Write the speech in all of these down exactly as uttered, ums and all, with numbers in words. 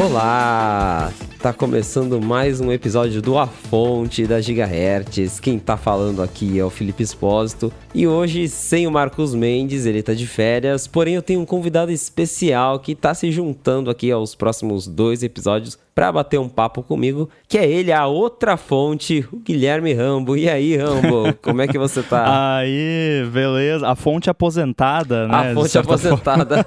Olá! Tá começando mais um episódio do A Fonte da Gigahertz. Quem tá falando aqui é o Felipe Espósito. E hoje, sem o Marcos Mendes, ele tá de férias. Porém, eu tenho um convidado especial que tá se juntando aqui aos próximos dois episódios pra bater um papo comigo, que é ele, a outra fonte, o Guilherme Rambo. E aí, Rambo? Como é que você tá? Aí, beleza. A fonte aposentada, né? A fonte aposentada.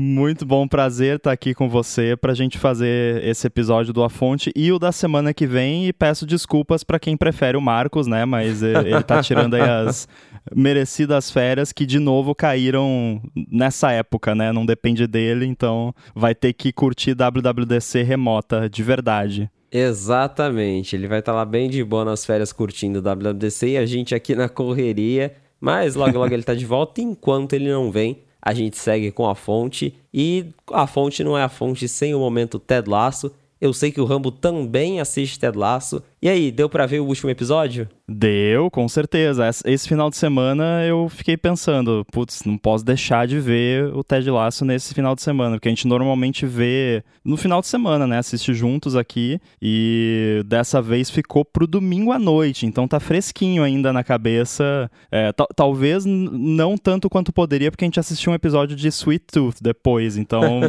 Muito bom, prazer estar aqui com você para a gente fazer esse episódio do A Fonte e o da semana que vem. E peço desculpas para quem prefere o Marcos, né? Mas ele tá tirando aí as merecidas férias que de novo caíram nessa época, né? Não depende dele, então vai ter que curtir W W D C remota de verdade. Exatamente, ele vai estar lá bem de boa nas férias curtindo W W D C e a gente aqui na correria. Mas logo logo ele tá de volta. Enquanto ele não vem, a gente segue com a fonte, e a fonte não é a fonte sem o momento Ted Lasso. Eu sei que o Rambo também assiste Ted Lasso. E aí, deu pra ver o último episódio? Deu, com certeza. Esse final de semana eu fiquei pensando, putz, não posso deixar de ver o Ted Lasso nesse final de semana, porque a gente normalmente vê no final de semana, né? Assiste juntos aqui, e dessa vez ficou pro domingo à noite, então tá fresquinho ainda na cabeça. É, t- talvez n- não tanto quanto poderia, porque a gente assistiu um episódio de Sweet Tooth depois, então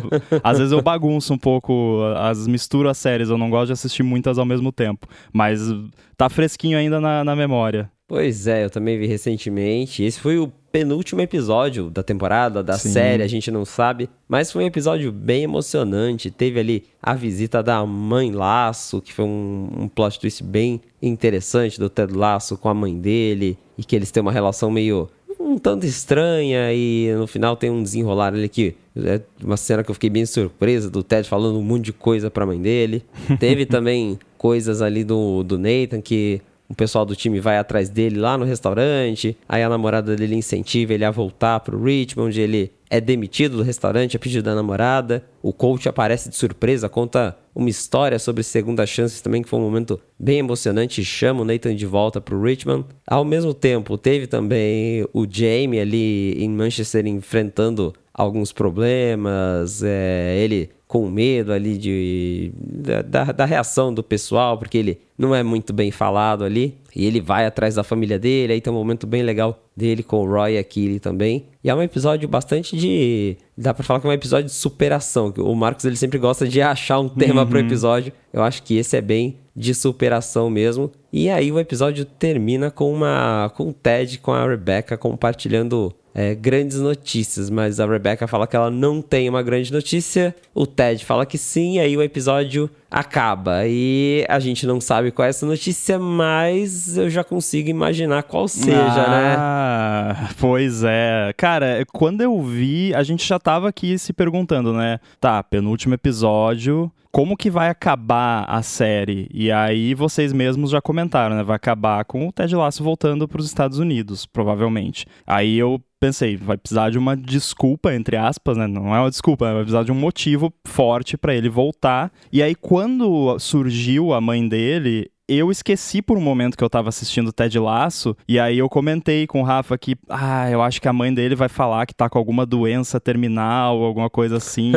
às vezes eu bagunço um pouco, as misturas as séries, eu não gosto de assistir muitas ao mesmo tempo, mas tá fresquinho ainda na, na memória. Pois é, eu também vi recentemente, esse foi o penúltimo episódio da temporada, da Sim. série, a gente não sabe, mas foi um episódio bem emocionante, teve ali a visita da mãe Lasso, que foi um, um plot twist bem interessante do Ted Lasso com a mãe dele, e que eles têm uma relação meio um tanto estranha, e no final tem um desenrolar ali que é uma cena que eu fiquei bem surpresa, do Ted falando um monte de coisa pra mãe dele. Teve também coisas ali do, do Nathan, que o pessoal do time vai atrás dele lá no restaurante, aí a namorada dele incentiva ele a voltar pro Richmond, ele é demitido do restaurante a pedido da namorada, o coach aparece de surpresa, conta uma história sobre segundas chances também, que foi um momento bem emocionante, chama o Nathan de volta pro Richmond. Ao mesmo tempo, teve também o Jamie ali em Manchester enfrentando alguns problemas, é, ele com medo ali de, da, da reação do pessoal, porque ele não é muito bem falado ali, e ele vai atrás da família dele, aí tem um momento bem legal dele com o Roy aqui também, e é um episódio bastante de... dá pra falar que é um episódio de superação, o Marcos ele sempre gosta de achar um tema uhum. pro episódio, eu acho que esse é bem de superação mesmo, e aí o episódio termina com uma com o Ted, com a Rebecca compartilhando... É, grandes notícias, mas a Rebecca fala que ela não tem uma grande notícia, o Ted fala que sim, e aí o episódio acaba, e a gente não sabe qual é essa notícia, mas eu já consigo imaginar qual seja, ah, né? Pois é, cara, quando eu vi, a gente já tava aqui se perguntando, né, tá, penúltimo episódio, como que vai acabar a série? E aí vocês mesmos já comentaram, né, vai acabar com o Ted Lasso voltando pros Estados Unidos, provavelmente. Aí eu pensei, vai precisar de uma desculpa, entre aspas, né? Não é uma desculpa, vai precisar de um motivo forte pra ele voltar. E aí, quando surgiu a mãe dele, eu esqueci por um momento que eu tava assistindo Ted Lasso, e aí eu comentei com o Rafa que, ah, eu acho que a mãe dele vai falar que tá com alguma doença terminal, alguma coisa assim,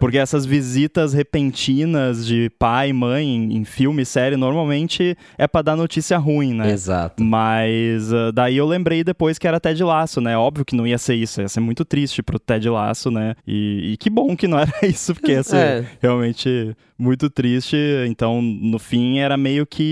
porque essas visitas repentinas de pai e mãe em filme e série, normalmente é pra dar notícia ruim, né? Exato. Mas uh, daí eu lembrei depois que era Ted Lasso, né? Óbvio que não ia ser isso, ia ser muito triste pro Ted Lasso, né? E, e que bom que não era isso, porque ia ser é. realmente muito triste, então no fim era meio que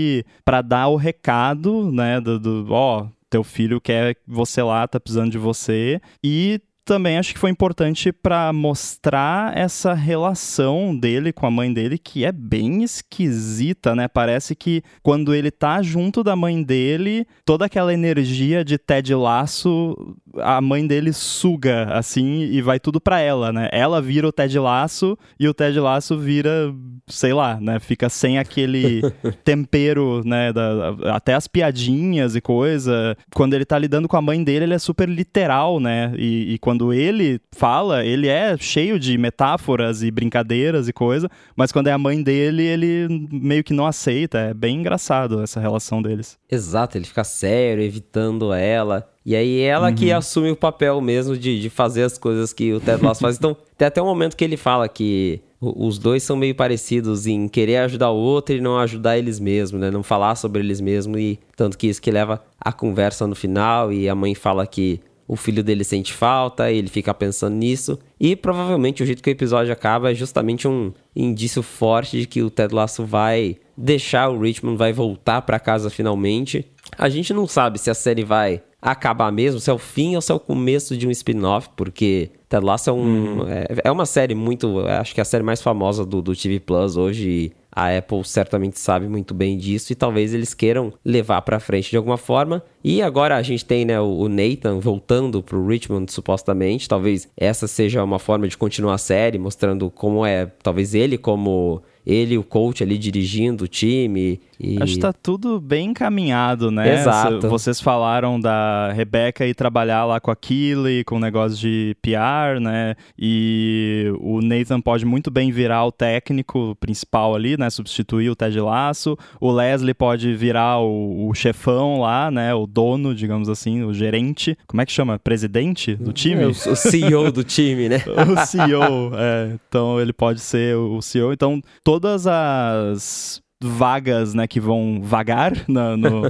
para dar o recado, né, do, do, ó, teu filho quer você lá, tá precisando de você, e também acho que foi importante para mostrar essa relação dele com a mãe dele, que é bem esquisita, né? Parece que quando ele tá junto da mãe dele, toda aquela energia de Ted Lasso, a mãe dele suga, assim, e vai tudo pra ela, né? Ela vira o Ted Lasso e o Ted Lasso vira, sei lá, né? Fica sem aquele tempero, né? Da, até as piadinhas e coisa. Quando ele tá lidando com a mãe dele, ele é super literal, né? E, e quando Quando ele fala, ele é cheio de metáforas e brincadeiras e coisa, mas quando é a mãe dele, ele meio que não aceita. É bem engraçado essa relação deles. Exato, ele fica sério, evitando ela. E aí ela uhum. que assume o papel mesmo de, de fazer as coisas que o Ted Lasso faz. Então, tem até um momento que ele fala que os dois são meio parecidos em querer ajudar o outro e não ajudar eles mesmos, né? Não falar sobre eles mesmos, e tanto que isso que leva a conversa no final, e a mãe fala que o filho dele sente falta, ele fica pensando nisso. E provavelmente o jeito que o episódio acaba é justamente um indício forte de que o Ted Lasso vai deixar o Richmond, vai voltar para casa finalmente. A gente não sabe se a série vai acabar mesmo, se é o fim ou se é o começo de um spin-off, porque Ted Lasso é, um, hum. é, é uma série muito... Acho que é a série mais famosa do, do T V Plus hoje. A Apple certamente sabe muito bem disso, e talvez eles queiram levar pra frente de alguma forma. E agora a gente tem, né, o Nathan voltando pro Richmond, supostamente. Talvez essa seja uma forma de continuar a série, mostrando como é, talvez ele como... Ele e o coach ali dirigindo o time. E... Acho que tá tudo bem encaminhado, né? Exato. Vocês falaram da Rebecca ir trabalhar lá com a Keely, com o negócio de P R, né? E o Nathan pode muito bem virar o técnico principal ali, né? Substituir o Ted Lasso. O Leslie pode virar o, o chefão lá, né? O dono, digamos assim, o gerente. Como é que chama? Presidente do time? É, o C E O do time, né? O C E O, é. Então ele pode ser o C E O. Então... Todas as vagas, né, que vão vagar na, no,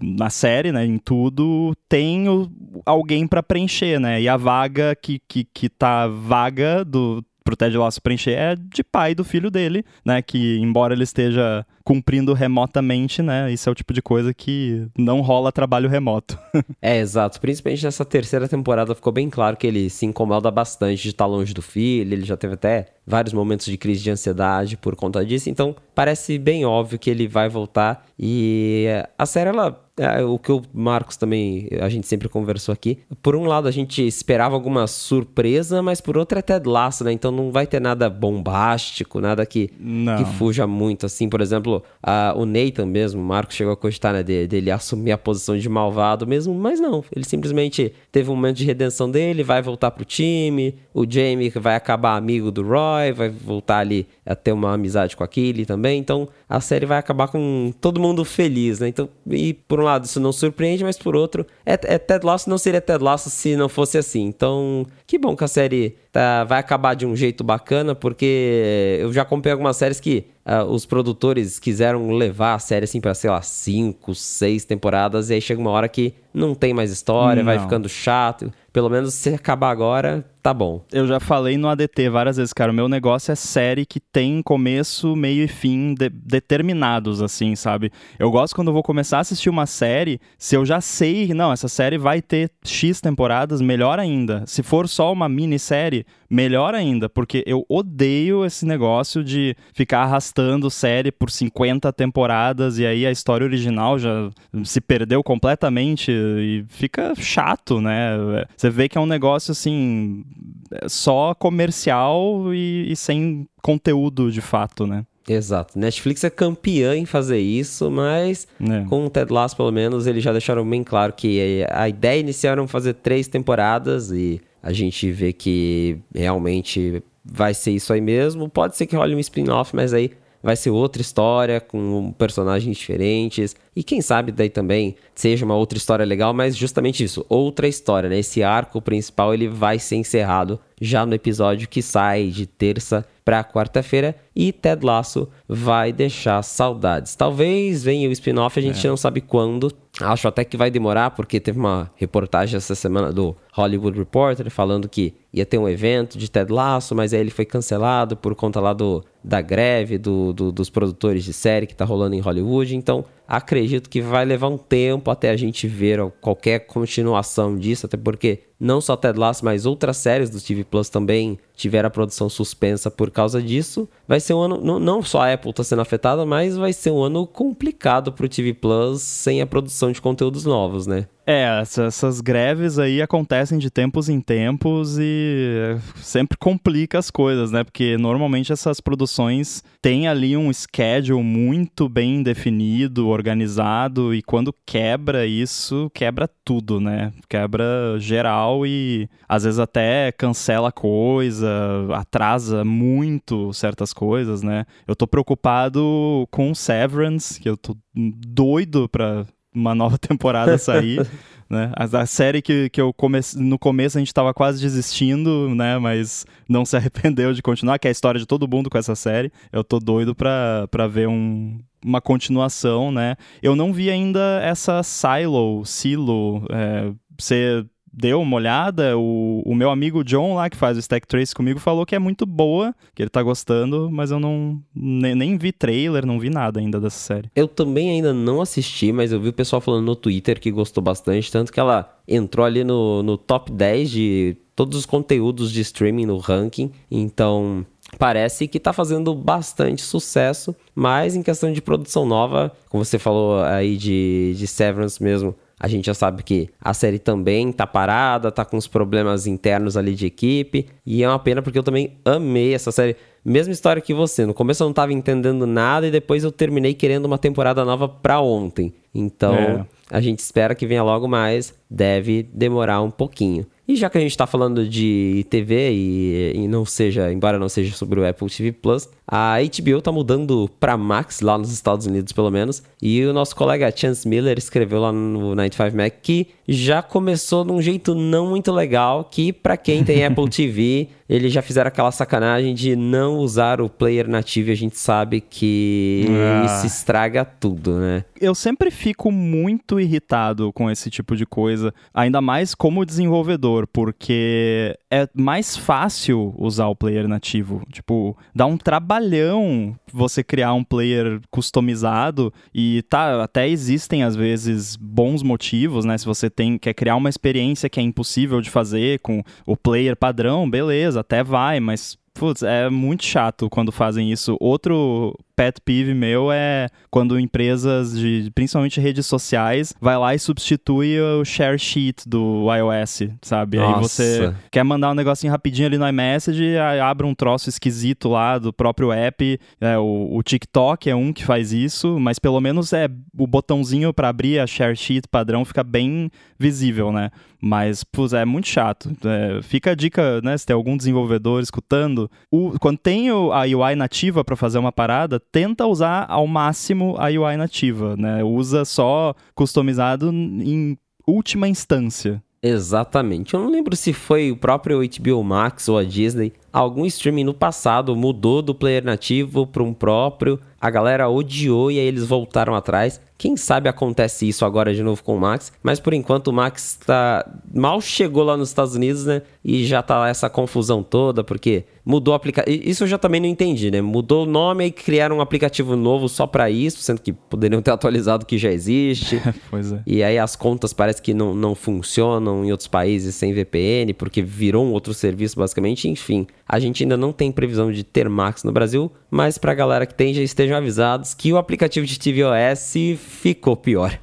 na série, né, em tudo, tem o, alguém para preencher, né? E a vaga que, que, que tá vaga do... pro Ted Lasso preencher é de pai do filho dele, né, que embora ele esteja cumprindo remotamente, né, isso é o tipo de coisa que não rola trabalho remoto. É, exato, principalmente nessa terceira temporada ficou bem claro que ele se incomoda bastante de estar longe do filho, ele já teve até vários momentos de crise de ansiedade por conta disso, então parece bem óbvio que ele vai voltar. E a série, ela... É, o que o Marcos também, a gente sempre conversou aqui, por um lado a gente esperava alguma surpresa, mas por outro é Ted Lasso, né? Então não vai ter nada bombástico, nada que, que fuja muito, assim, por exemplo, a, o Nathan mesmo, o Marcos chegou a cogitar, né, de, dele assumir a posição de malvado mesmo, mas não, ele simplesmente teve um momento de redenção dele, vai voltar pro time, o Jamie vai acabar amigo do Roy, vai voltar ali a ter uma amizade com a Keely também, então a série vai acabar com todo mundo feliz, né? Então, e por um lado isso não surpreende, mas por outro é, é Ted Lasso, não seria Ted Lasso se não fosse assim. Então, que bom que a série tá, vai acabar de um jeito bacana, porque eu já acompanhei algumas séries que uh, os produtores quiseram levar a série assim pra, sei lá, cinco, seis temporadas, e aí chega uma hora que não tem mais história, não. Vai ficando chato. Pelo menos se acabar agora, tá bom. Eu já falei no A D T várias vezes, cara, o meu negócio é série que tem começo, meio e fim de- determinados, assim, sabe? Eu gosto quando eu vou começar a assistir uma série, se eu já sei, não, essa série vai ter X temporadas, melhor ainda. Se for só uma minissérie, melhor ainda, porque eu odeio esse negócio de ficar arrastando série por cinquenta temporadas e aí a história original já se perdeu completamente e fica chato, né? Você vê que é um negócio, assim, só comercial e, e sem conteúdo, de fato, né? Exato. Netflix é campeã em fazer isso, mas é. com o Ted Lasso, pelo menos, eles já deixaram bem claro que a ideia inicial era fazer três temporadas e a gente vê que realmente vai ser isso aí mesmo. Pode ser que role um spin-off, mas aí... vai ser outra história, com personagens diferentes. E quem sabe daí também seja uma outra história legal, mas justamente isso, outra história, né? Esse arco principal, ele vai ser encerrado já no episódio que sai de terça para quarta-feira. E Ted Lasso vai deixar saudades. Talvez venha o spin-off, a gente é. não sabe quando. Acho até que vai demorar, porque teve uma reportagem essa semana do Hollywood Reporter falando que ia ter um evento de Ted Lasso, mas aí ele foi cancelado por conta lá do, da greve do, do, dos produtores de série que tá rolando em Hollywood. Então, acredito que vai levar um tempo até a gente ver qualquer continuação disso, até porque não só Ted Lasso, mas outras séries do T V Plus também tiveram a produção suspensa por causa disso. Vai ser um ano, não só a Apple tá sendo afetada, mas vai ser um ano complicado pro T V Plus sem a produção de conteúdos novos, né? É, essas greves aí acontecem de tempos em tempos e sempre complica as coisas, né? Porque normalmente essas produções têm ali um schedule muito bem definido, organizado, e quando quebra isso, quebra tudo, né? Quebra geral e às vezes até cancela coisa, atrasa muito certas coisas, né? Eu tô preocupado com Severance, que eu tô doido pra... uma nova temporada sair, né? A, a série que, que eu comece, no começo a gente estava quase desistindo, né? Mas não se arrependeu de continuar, que é a história de todo mundo com essa série. Eu tô doido pra, pra ver um... uma continuação, né? Eu não vi ainda essa Silo, Silo. É, você deu uma olhada? O, o meu amigo John lá, que faz o Stack Trace comigo, falou que é muito boa, que ele tá gostando, mas eu não... Nem, nem vi trailer, não vi nada ainda dessa série. Eu também ainda não assisti, mas eu vi o pessoal falando no Twitter que gostou bastante, tanto que ela entrou ali no, no top dez de todos os conteúdos de streaming no ranking, então... Parece que tá fazendo bastante sucesso, mas em questão de produção nova, como você falou aí de, de Severance mesmo, a gente já sabe que a série também tá parada, tá com os problemas internos ali de equipe, e é uma pena porque eu também amei essa série. Mesma história que você, no começo eu não tava entendendo nada e depois eu terminei querendo uma temporada nova pra ontem. Então, é. a gente espera que venha logo, mas deve demorar um pouquinho. E já que a gente está falando de T V e, e não seja, embora não seja sobre o Apple T V plus, a H B O está mudando para Max, lá nos Estados Unidos pelo menos, e o nosso colega Chance Miller escreveu lá no nine to five Mac que já começou de um jeito não muito legal, que para quem tem Apple T V, eles já fizeram aquela sacanagem de não usar o player nativo, e a gente sabe que ah. isso estraga tudo, né? Eu sempre fico muito irritado com esse tipo de coisa, ainda mais como desenvolvedor, porque é mais fácil usar o player nativo. Tipo, dá um trabalhão você criar um player customizado, e tá, até existem às vezes bons motivos, né? Se você tem, quer criar uma experiência que é impossível de fazer com o player padrão, beleza, até vai, mas... Putz, é muito chato quando fazem isso. Outro pet peeve meu é quando empresas, de, principalmente redes sociais, vai lá e substitui o share sheet do iOS, sabe? Nossa. Aí você quer mandar um negocinho rapidinho ali no iMessage, abre um troço esquisito lá do próprio app. É, o, o TikTok é um que faz isso, mas pelo menos é o botãozinho para abrir a share sheet padrão fica bem visível, né? Mas, putz, é muito chato. É, fica a dica, né? Se tem algum desenvolvedor escutando, o, quando tem o, a U I nativa para fazer uma parada, tenta usar ao máximo a U I nativa, né? Usa só customizado em última instância. Exatamente. Eu não lembro se foi o próprio H B O Max ou a Disney. Algum streaming no passado mudou do player nativo para um próprio. A galera odiou e aí eles voltaram atrás. Quem sabe acontece isso agora de novo com o Max. Mas por enquanto o Max tá... mal chegou lá nos Estados Unidos, né? E já tá lá essa confusão toda, porque mudou o aplicativo. Isso eu já também não entendi, né? Mudou o nome e criaram um aplicativo novo só pra isso, sendo que poderiam ter atualizado o que já existe. Pois é. E aí as contas parece que não, não funcionam em outros países sem V P N, porque virou um outro serviço basicamente, enfim... A gente ainda não tem previsão de ter Max no Brasil, mas para a galera que tem, já estejam avisados que o aplicativo de tvOS ficou pior.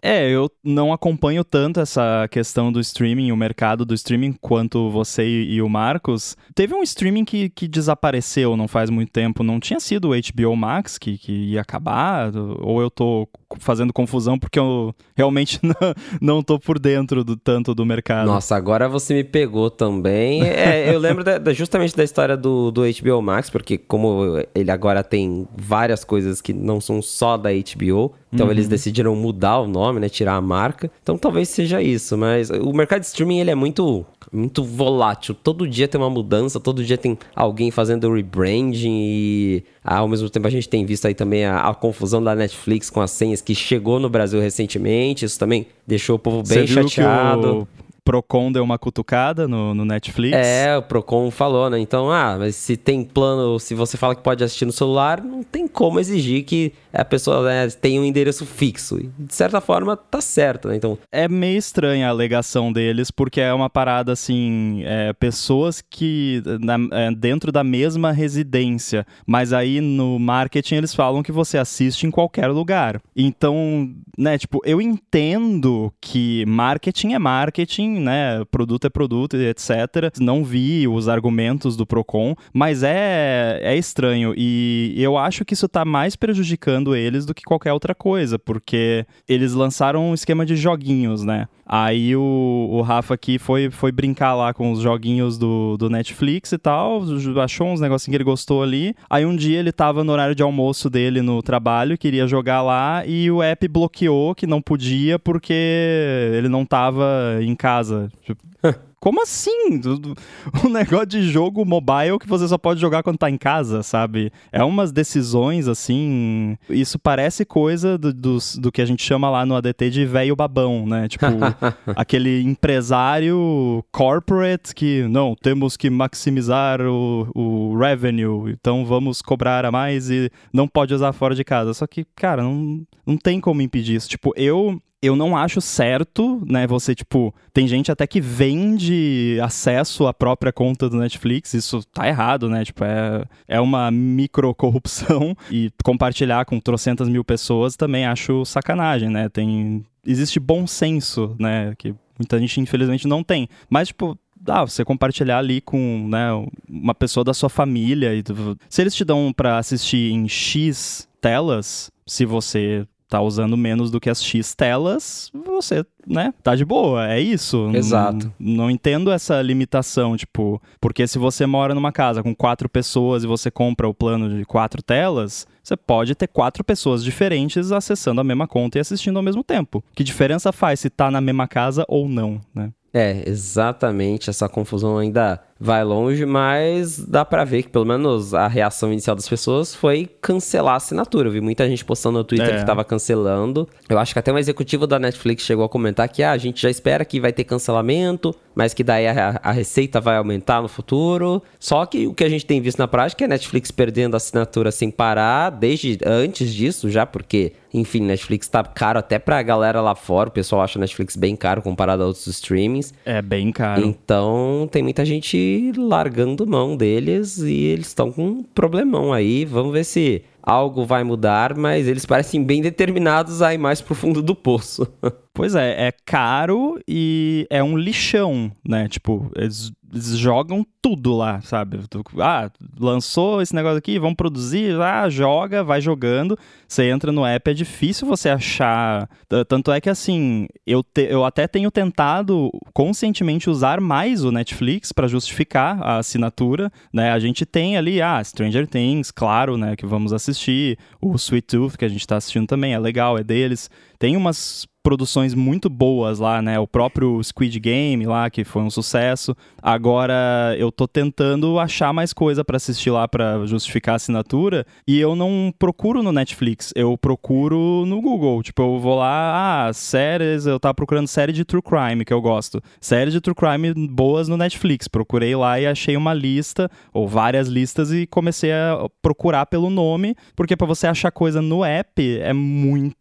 É, eu não acompanho tanto essa questão do streaming, o mercado do streaming, quanto você e o Marcos. Teve um streaming que, que desapareceu não faz muito tempo, não tinha sido o H B O Max que, que ia acabar? Ou eu tô fazendo confusão porque eu realmente não, não tô por dentro do, tanto do mercado? Nossa, agora você me pegou também. É, eu lembro da, da, justamente da história do, do H B O Max, porque como ele agora tem várias coisas que não são só da H B O, então uhum. eles decidiram mudar o nome, né? Tirar a marca. Então talvez seja isso, mas o mercado de streaming ele é muito, muito volátil. Todo dia tem uma mudança, todo dia tem alguém fazendo rebranding e ao mesmo tempo a gente tem visto aí também a, a confusão da Netflix com as senhas que chegou no Brasil recentemente. Isso também deixou o povo bem chateado. Procon deu uma cutucada no, no Netflix. É, o Procon falou, né? Então, ah, mas se tem plano, se você fala que pode assistir no celular, não tem como exigir que a pessoa, né, tenha um endereço fixo. E, de certa forma, tá certo, né? Então... É meio estranha a alegação deles, porque é uma parada, assim, é, pessoas que na, é, dentro da mesma residência, mas aí no marketing eles falam que você assiste em qualquer lugar. Então, né, tipo, eu entendo que marketing é marketing, né, produto é produto, etcétera. Não vi os argumentos do Procon, mas é, é estranho. E eu acho que isso tá mais prejudicando eles do que qualquer outra coisa, porque eles lançaram um esquema de joguinhos, né? Aí o, o Rafa aqui foi, foi brincar lá com os joguinhos do, do Netflix e tal, achou uns negocinhos que ele gostou ali. Aí um dia ele tava no horário de almoço dele no trabalho, queria jogar lá e o app bloqueou que não podia porque ele não tava em casa. Tipo... Como assim? Um negócio de jogo mobile que você só pode jogar quando tá em casa, sabe? É umas decisões, assim... Isso parece coisa do, do, do que a gente chama lá no A D T de velho babão, né? Tipo, aquele empresário corporate que... Não, temos que maximizar o, o revenue, então vamos cobrar a mais e não pode usar fora de casa. Só que, cara, não, não tem como impedir isso. Tipo, eu... Eu não acho certo, né, você, tipo... Tem gente até que vende acesso à própria conta do Netflix. Isso tá errado, né? Tipo, é, é uma microcorrupção. E compartilhar com trocentas mil pessoas também acho sacanagem, né? Tem, existe bom senso, né? Que muita gente, infelizmente, não tem. Mas, tipo... Ah, você compartilhar ali com, né, uma pessoa da sua família. E tu... Se eles te dão pra assistir em X telas, se você... tá usando menos do que as X telas, você, né, tá de boa, é isso. Exato. Não, não entendo essa limitação, tipo, porque se você mora numa casa com quatro pessoas e você compra o plano de quatro telas, você pode ter quatro pessoas diferentes acessando a mesma conta e assistindo ao mesmo tempo. Que diferença faz se tá na mesma casa ou não, né? É, exatamente, essa confusão ainda vai longe, mas dá pra ver que pelo menos a reação inicial das pessoas foi cancelar a assinatura. Eu vi muita gente postando no Twitter é. que tava cancelando. Eu acho que até um executivo da Netflix chegou a comentar que ah, a gente já espera que vai ter cancelamento, mas que daí a, a receita vai aumentar no futuro. Só que o que a gente tem visto na prática é a Netflix perdendo a assinatura sem parar, desde antes disso já, porque, enfim, Netflix tá caro até pra galera lá fora. O pessoal acha Netflix bem caro comparado a outros streamings. É bem caro. Então tem muita gente largando mão deles e eles estão com um problemão aí. Vamos ver se algo vai mudar, mas eles parecem bem determinados a ir mais pro fundo do poço. Pois é, é caro e é um lixão, né? Tipo, eles, eles jogam tudo lá, sabe? Ah, lançou esse negócio aqui, vamos produzir, ah, joga, vai jogando. Você entra no app, é difícil você achar. Tanto é que, assim, eu, te, eu até tenho tentado conscientemente usar mais o Netflix para justificar a assinatura, né? A gente tem ali, ah, Stranger Things, claro, né, que vamos assistir. O Sweet Tooth, que a gente tá assistindo também, é legal, é deles. Tem umas produções muito boas lá, né? O próprio Squid Game lá, que foi um sucesso. Agora, eu tô tentando achar mais coisa pra assistir lá pra justificar a assinatura, e eu não procuro no Netflix, eu procuro no Google. Tipo, eu vou lá, ah, séries, eu tava procurando série de True Crime, que eu gosto. Séries de True Crime boas no Netflix. Procurei lá e achei uma lista, ou várias listas, e comecei a procurar pelo nome, porque pra você achar coisa no app é muito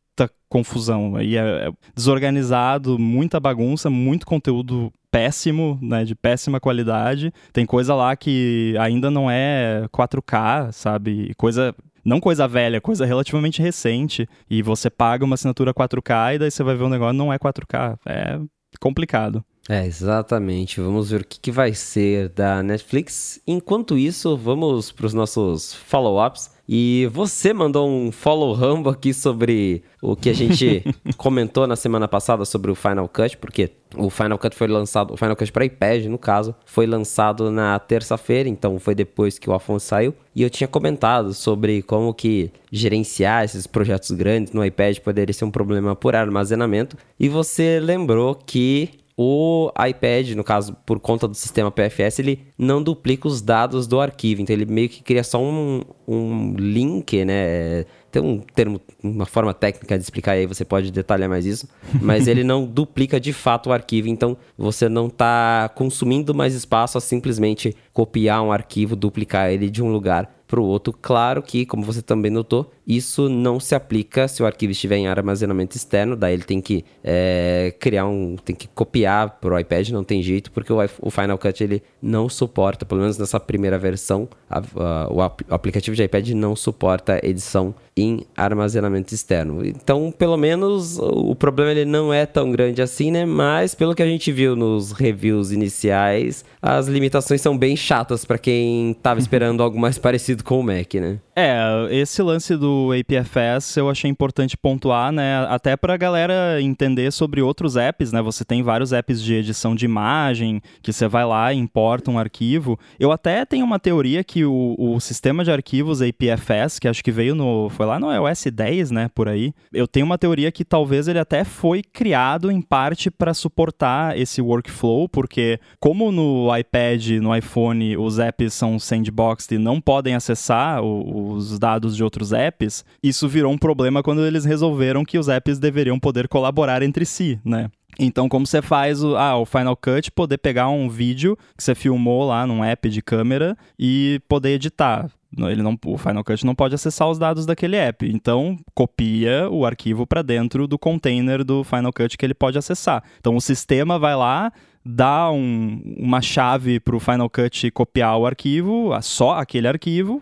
confusão, e é desorganizado, muita bagunça, muito conteúdo péssimo, né, de péssima qualidade. Tem coisa lá que ainda não é quatro K, sabe, coisa... Não coisa velha, coisa relativamente recente, e você paga uma assinatura quatro K e daí você vai ver um negócio não é quatro K. É complicado. É, exatamente. Vamos ver o que, que vai ser da Netflix. Enquanto isso, vamos para os nossos follow-ups. E você mandou um follow Rambo aqui sobre o que a gente comentou na semana passada sobre o Final Cut, porque o Final Cut foi lançado, o Final Cut para iPad, no caso, foi lançado na terça-feira, então foi depois que o iPhone saiu, e eu tinha comentado sobre como que gerenciar esses projetos grandes no iPad poderia ser um problema por armazenamento, e você lembrou que o iPad, no caso, por conta do sistema A P F S, ele não duplica os dados do arquivo. Então, ele meio que cria só um, um link, né? Tem um termo, uma forma técnica de explicar, e aí você pode detalhar mais isso. Mas ele não duplica de fato o arquivo, então você não está consumindo mais espaço a simplesmente copiar um arquivo, duplicar ele de um lugar para o outro. Claro que, como você também notou, isso não se aplica se o arquivo estiver em armazenamento externo, daí ele tem que é, criar um... tem que copiar para o iPad, não tem jeito, porque o, o Final Cut ele não suporta, pelo menos nessa primeira versão, a, a, o ap, aplicativo de iPad não suporta edição em armazenamento externo. Então, pelo menos, o problema ele não é tão grande assim, né? Mas, pelo que a gente viu nos reviews iniciais, as limitações são bem chatas para quem estava esperando algo mais parecido com o Mac, né? É, esse lance do A P F S eu achei importante pontuar, né? Até pra galera entender sobre outros apps, né? Você tem vários apps de edição de imagem, que você vai lá e importa um arquivo. Eu até tenho uma teoria que o, o sistema de arquivos A P F S, que acho que veio no... Foi lá no iOS dez, né? Por aí. Eu tenho uma teoria que talvez ele até foi criado em parte pra suportar esse workflow, porque como no iPad, no iPhone, os apps são sandboxed e não podem acessar o, o os dados de outros apps, isso virou um problema quando eles resolveram que os apps deveriam poder colaborar entre si, né? Então, como você faz o, ah, o Final Cut, poder pegar um vídeo que você filmou lá num app de câmera e poder editar. Ele não, o Final Cut não pode acessar os dados daquele app, então copia o arquivo para dentro do container do Final Cut que ele pode acessar. Então, o sistema vai lá, dá um, uma chave para o Final Cut copiar o arquivo, só aquele arquivo,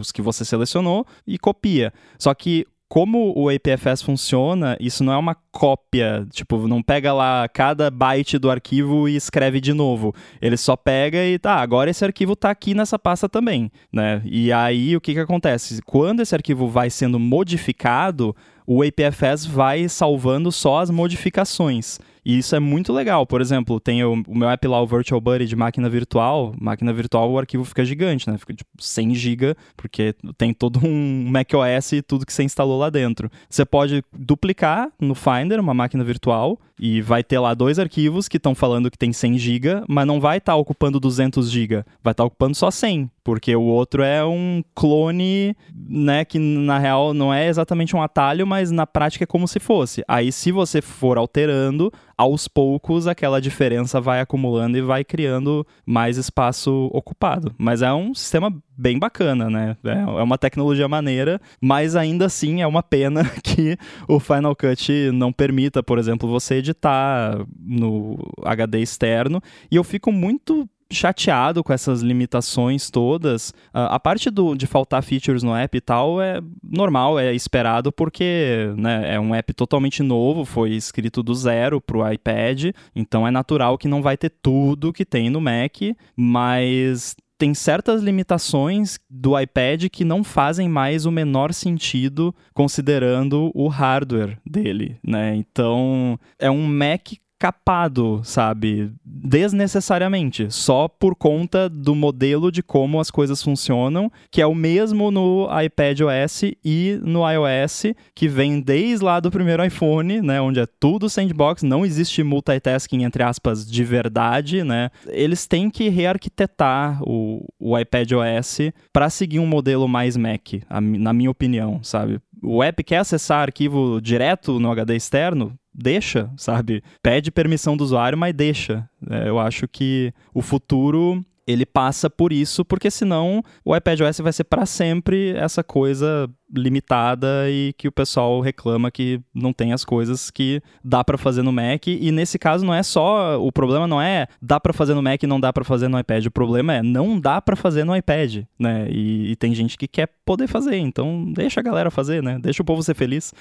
os que você selecionou, e copia. Só que como o A P F S funciona, isso não é uma cópia, tipo, não pega lá cada byte do arquivo e escreve de novo. Ele só pega e tá, agora esse arquivo tá aqui nessa pasta também, né? E aí o que que acontece? Quando esse arquivo vai sendo modificado, o A P F S vai salvando só as modificações. E isso é muito legal. Por exemplo, tem o, o meu app lá, o Virtual Buddy de máquina virtual. Máquina virtual, o arquivo fica gigante, né? Fica tipo cem gigas, porque tem todo um macOS e tudo que você instalou lá dentro. Você pode duplicar no Finder uma máquina virtual e vai ter lá dois arquivos que estão falando que tem cem gigas, mas não vai estar tá ocupando duzentos gigas, vai estar tá ocupando só cem, porque o outro é um clone, né? Que na real não é exatamente um atalho, mas na prática é como se fosse. Aí se você for alterando, aos poucos aquela diferença vai acumulando e vai criando mais espaço ocupado. Mas é um sistema bem bacana, né? É uma tecnologia maneira, mas ainda assim é uma pena que o Final Cut não permita, por exemplo, você editar no H D externo. E eu fico muito chateado com essas limitações todas. A parte do, de faltar features no app e tal é normal, é esperado, porque, né, é um app totalmente novo, foi escrito do zero para o iPad, então é natural que não vai ter tudo que tem no Mac, mas tem certas limitações do iPad que não fazem mais o menor sentido considerando o hardware dele, né? Então é um Mac capado, sabe, desnecessariamente, só por conta do modelo de como as coisas funcionam, que é o mesmo no iPadOS e no iOS, que vem desde lá do primeiro iPhone, né, onde é tudo sandbox, não existe multitasking, entre aspas, de verdade, né? Eles têm que rearquitetar o, o iPadOS para seguir um modelo mais Mac, a, na minha opinião, sabe? O app quer acessar arquivo direto no H D externo? Deixa, sabe? Pede permissão do usuário, mas deixa. É, eu acho que o futuro, ele passa por isso, porque senão o iPadOS vai ser para sempre essa coisa limitada e que o pessoal reclama que não tem as coisas que dá pra fazer no Mac. E nesse caso não é só, o problema não é dá pra fazer no Mac e não dá pra fazer no iPad, o problema é não dá pra fazer no iPad, né? E, e tem gente que quer poder fazer, então deixa a galera fazer, né? Deixa o povo ser feliz.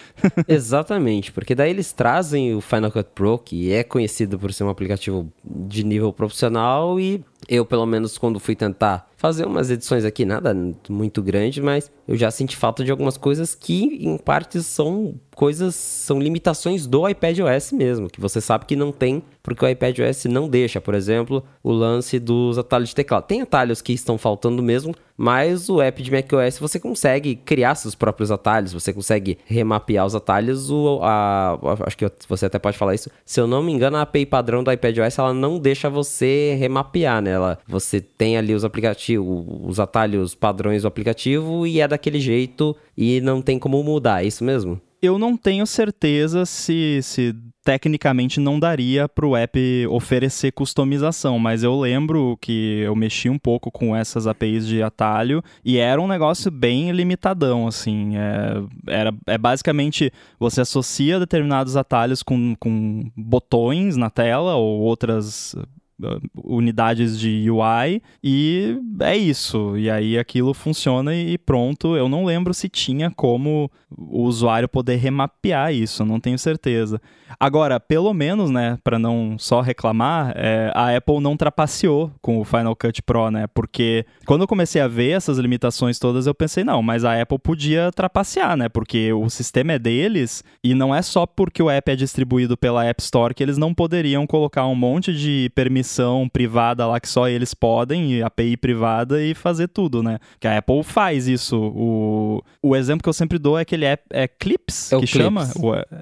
Exatamente, porque daí eles trazem o Final Cut Pro, que é conhecido por ser um aplicativo de nível profissional, e eu, pelo menos, quando fui tentar fazer umas edições aqui, nada muito grande, mas eu já senti falta de algumas coisas que, em parte, são coisas, são limitações do iPadOS mesmo, que você sabe que não tem, porque o iPadOS não deixa. Por exemplo, o lance dos atalhos de teclado. Tem atalhos que estão faltando mesmo, mas o app de macOS você consegue criar seus próprios atalhos, você consegue remapear os atalhos. O, a, a, acho que você até pode falar isso. Se eu não me engano, a A P I padrão do iPadOS, ela não deixa você remapear, né? Ela, você tem ali os aplicativos, os atalhos padrões do aplicativo, e é daquele jeito e não tem como mudar, é isso mesmo? Eu não tenho certeza se, se tecnicamente não daria para o app oferecer customização, mas eu lembro que eu mexi um pouco com essas A P Is de atalho e era um negócio bem limitadão, assim. É, era, é basicamente, você associa determinados atalhos com, com botões na tela ou outras unidades de U I, e é isso. E aí aquilo funciona e pronto. Eu não lembro se tinha como o usuário poder remapear isso, não tenho certeza. Agora, pelo menos, né, para não só reclamar, é, a Apple não trapaceou com o Final Cut Pro, né? Porque quando eu comecei a ver essas limitações todas, eu pensei, não, mas a Apple podia trapacear, né? Porque o sistema é deles, e não é só porque o app é distribuído pela App Store que eles não poderiam colocar um monte de permissão privada lá que só eles podem, e A P I privada, e fazer tudo, né? Que a Apple faz isso. O, o exemplo que eu sempre dou é aquele app, é Clips, é que Clips. chama.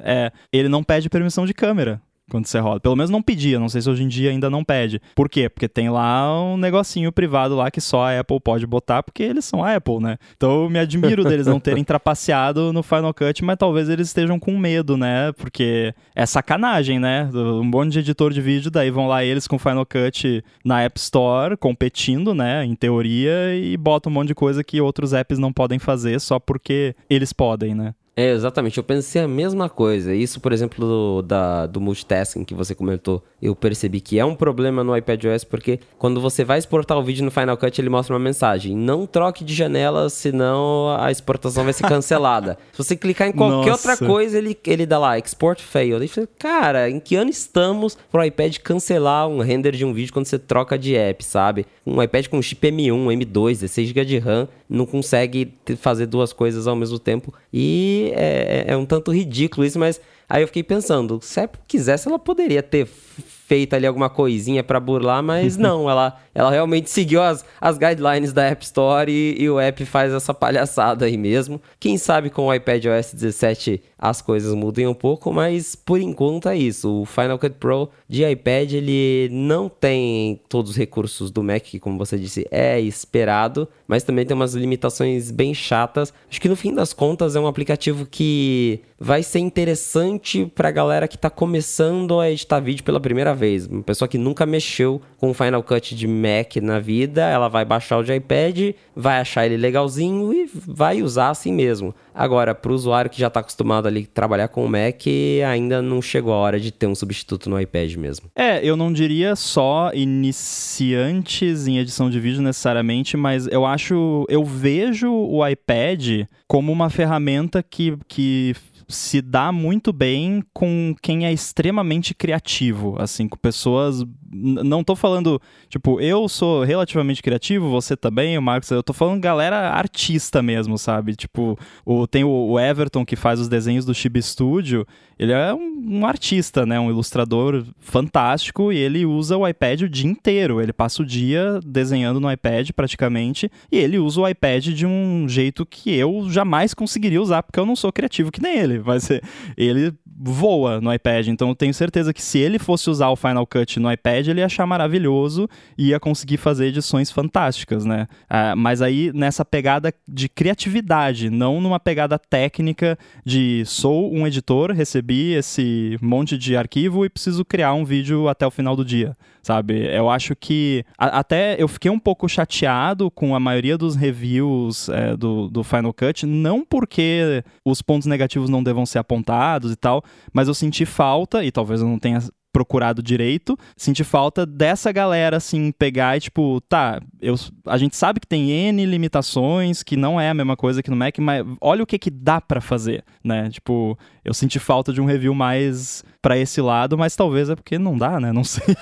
É, ele não pede permissão de câmera quando você roda. Pelo menos não pedia, não sei se hoje em dia ainda não pede. Por quê? Porque tem lá um negocinho privado lá que só a Apple pode botar, porque eles são a Apple, né? Então eu me admiro deles não terem trapaceado no Final Cut, mas talvez eles estejam com medo, né? Porque é sacanagem, né? Um monte de editor de vídeo, daí vão lá eles com o Final Cut na App Store, competindo, né? Em teoria, e botam um monte de coisa que outros apps não podem fazer só porque eles podem, né? É, exatamente. Eu pensei a mesma coisa. Isso, por exemplo, do, da, do multitasking que você comentou, eu percebi que é um problema no iPadOS, porque quando você vai exportar o vídeo no Final Cut, ele mostra uma mensagem: não troque de janela, senão a exportação vai ser cancelada. Se você clicar em qualquer Nossa. outra coisa, ele, ele dá lá, export failed. Cara, em que ano estamos pro iPad cancelar um render de um vídeo quando você troca de app, sabe? Um iPad com chip M um, M dois, dezesseis gigabytes de RAM, não consegue fazer duas coisas ao mesmo tempo, e É, é um tanto ridículo isso, mas aí eu fiquei pensando, se a Apple quisesse, ela poderia ter feito ali alguma coisinha pra burlar, mas não, ela, ela realmente seguiu as, as guidelines da App Store, e, e o app faz essa palhaçada aí mesmo. Quem sabe com o iPadOS dezessete as coisas mudem um pouco, mas por enquanto é isso. O Final Cut Pro de iPad, ele não tem todos os recursos do Mac, que, como você disse, é esperado, mas também tem umas limitações bem chatas. Acho que no fim das contas é um aplicativo que vai ser interessante pra galera que tá começando a editar vídeo pela primeira vez. Uma pessoa que nunca mexeu com o Final Cut de Mac na vida, ela vai baixar o de iPad, vai achar ele legalzinho e vai usar assim mesmo. Agora, pro usuário que já tá acostumado ali a trabalhar com o Mac, ainda não chegou a hora de ter um substituto no iPad mesmo. É, eu não diria só iniciantes em edição de vídeo necessariamente, mas eu acho, eu vejo o iPad como uma ferramenta que... que... se dá muito bem com quem é extremamente criativo, assim, com pessoas... Não tô falando, tipo, eu sou relativamente criativo, você também, o Marcos, eu tô falando galera artista mesmo, sabe? Tipo, o, tem o, o Everton, que faz os desenhos do Chibi Studio, ele é um, um artista, né? Um ilustrador fantástico, e ele usa o iPad o dia inteiro, ele passa o dia desenhando no iPad praticamente, e ele usa o iPad de um jeito que eu jamais conseguiria usar, porque eu não sou criativo que nem ele, mas ele voa no iPad, então eu tenho certeza que se ele fosse usar o Final Cut no iPad, ele ia achar maravilhoso e ia conseguir fazer edições fantásticas, né? Ah, mas aí nessa pegada de criatividade, não numa pegada técnica de sou um editor, recebi esse monte de arquivo e preciso criar um vídeo até o final do dia, sabe? Eu acho que... A, até eu fiquei um pouco chateado com a maioria dos reviews é, do, do Final Cut, não porque os pontos negativos não devam ser apontados e tal, mas eu senti falta, e talvez eu não tenha... procurado direito, senti falta dessa galera, assim, pegar e tipo, tá, eu, a gente sabe que tem N limitações, que não é a mesma coisa que no Mac, mas olha o que que dá pra fazer, né? Tipo, eu senti falta de um review mais pra esse lado, mas talvez é porque não dá, né? Não sei.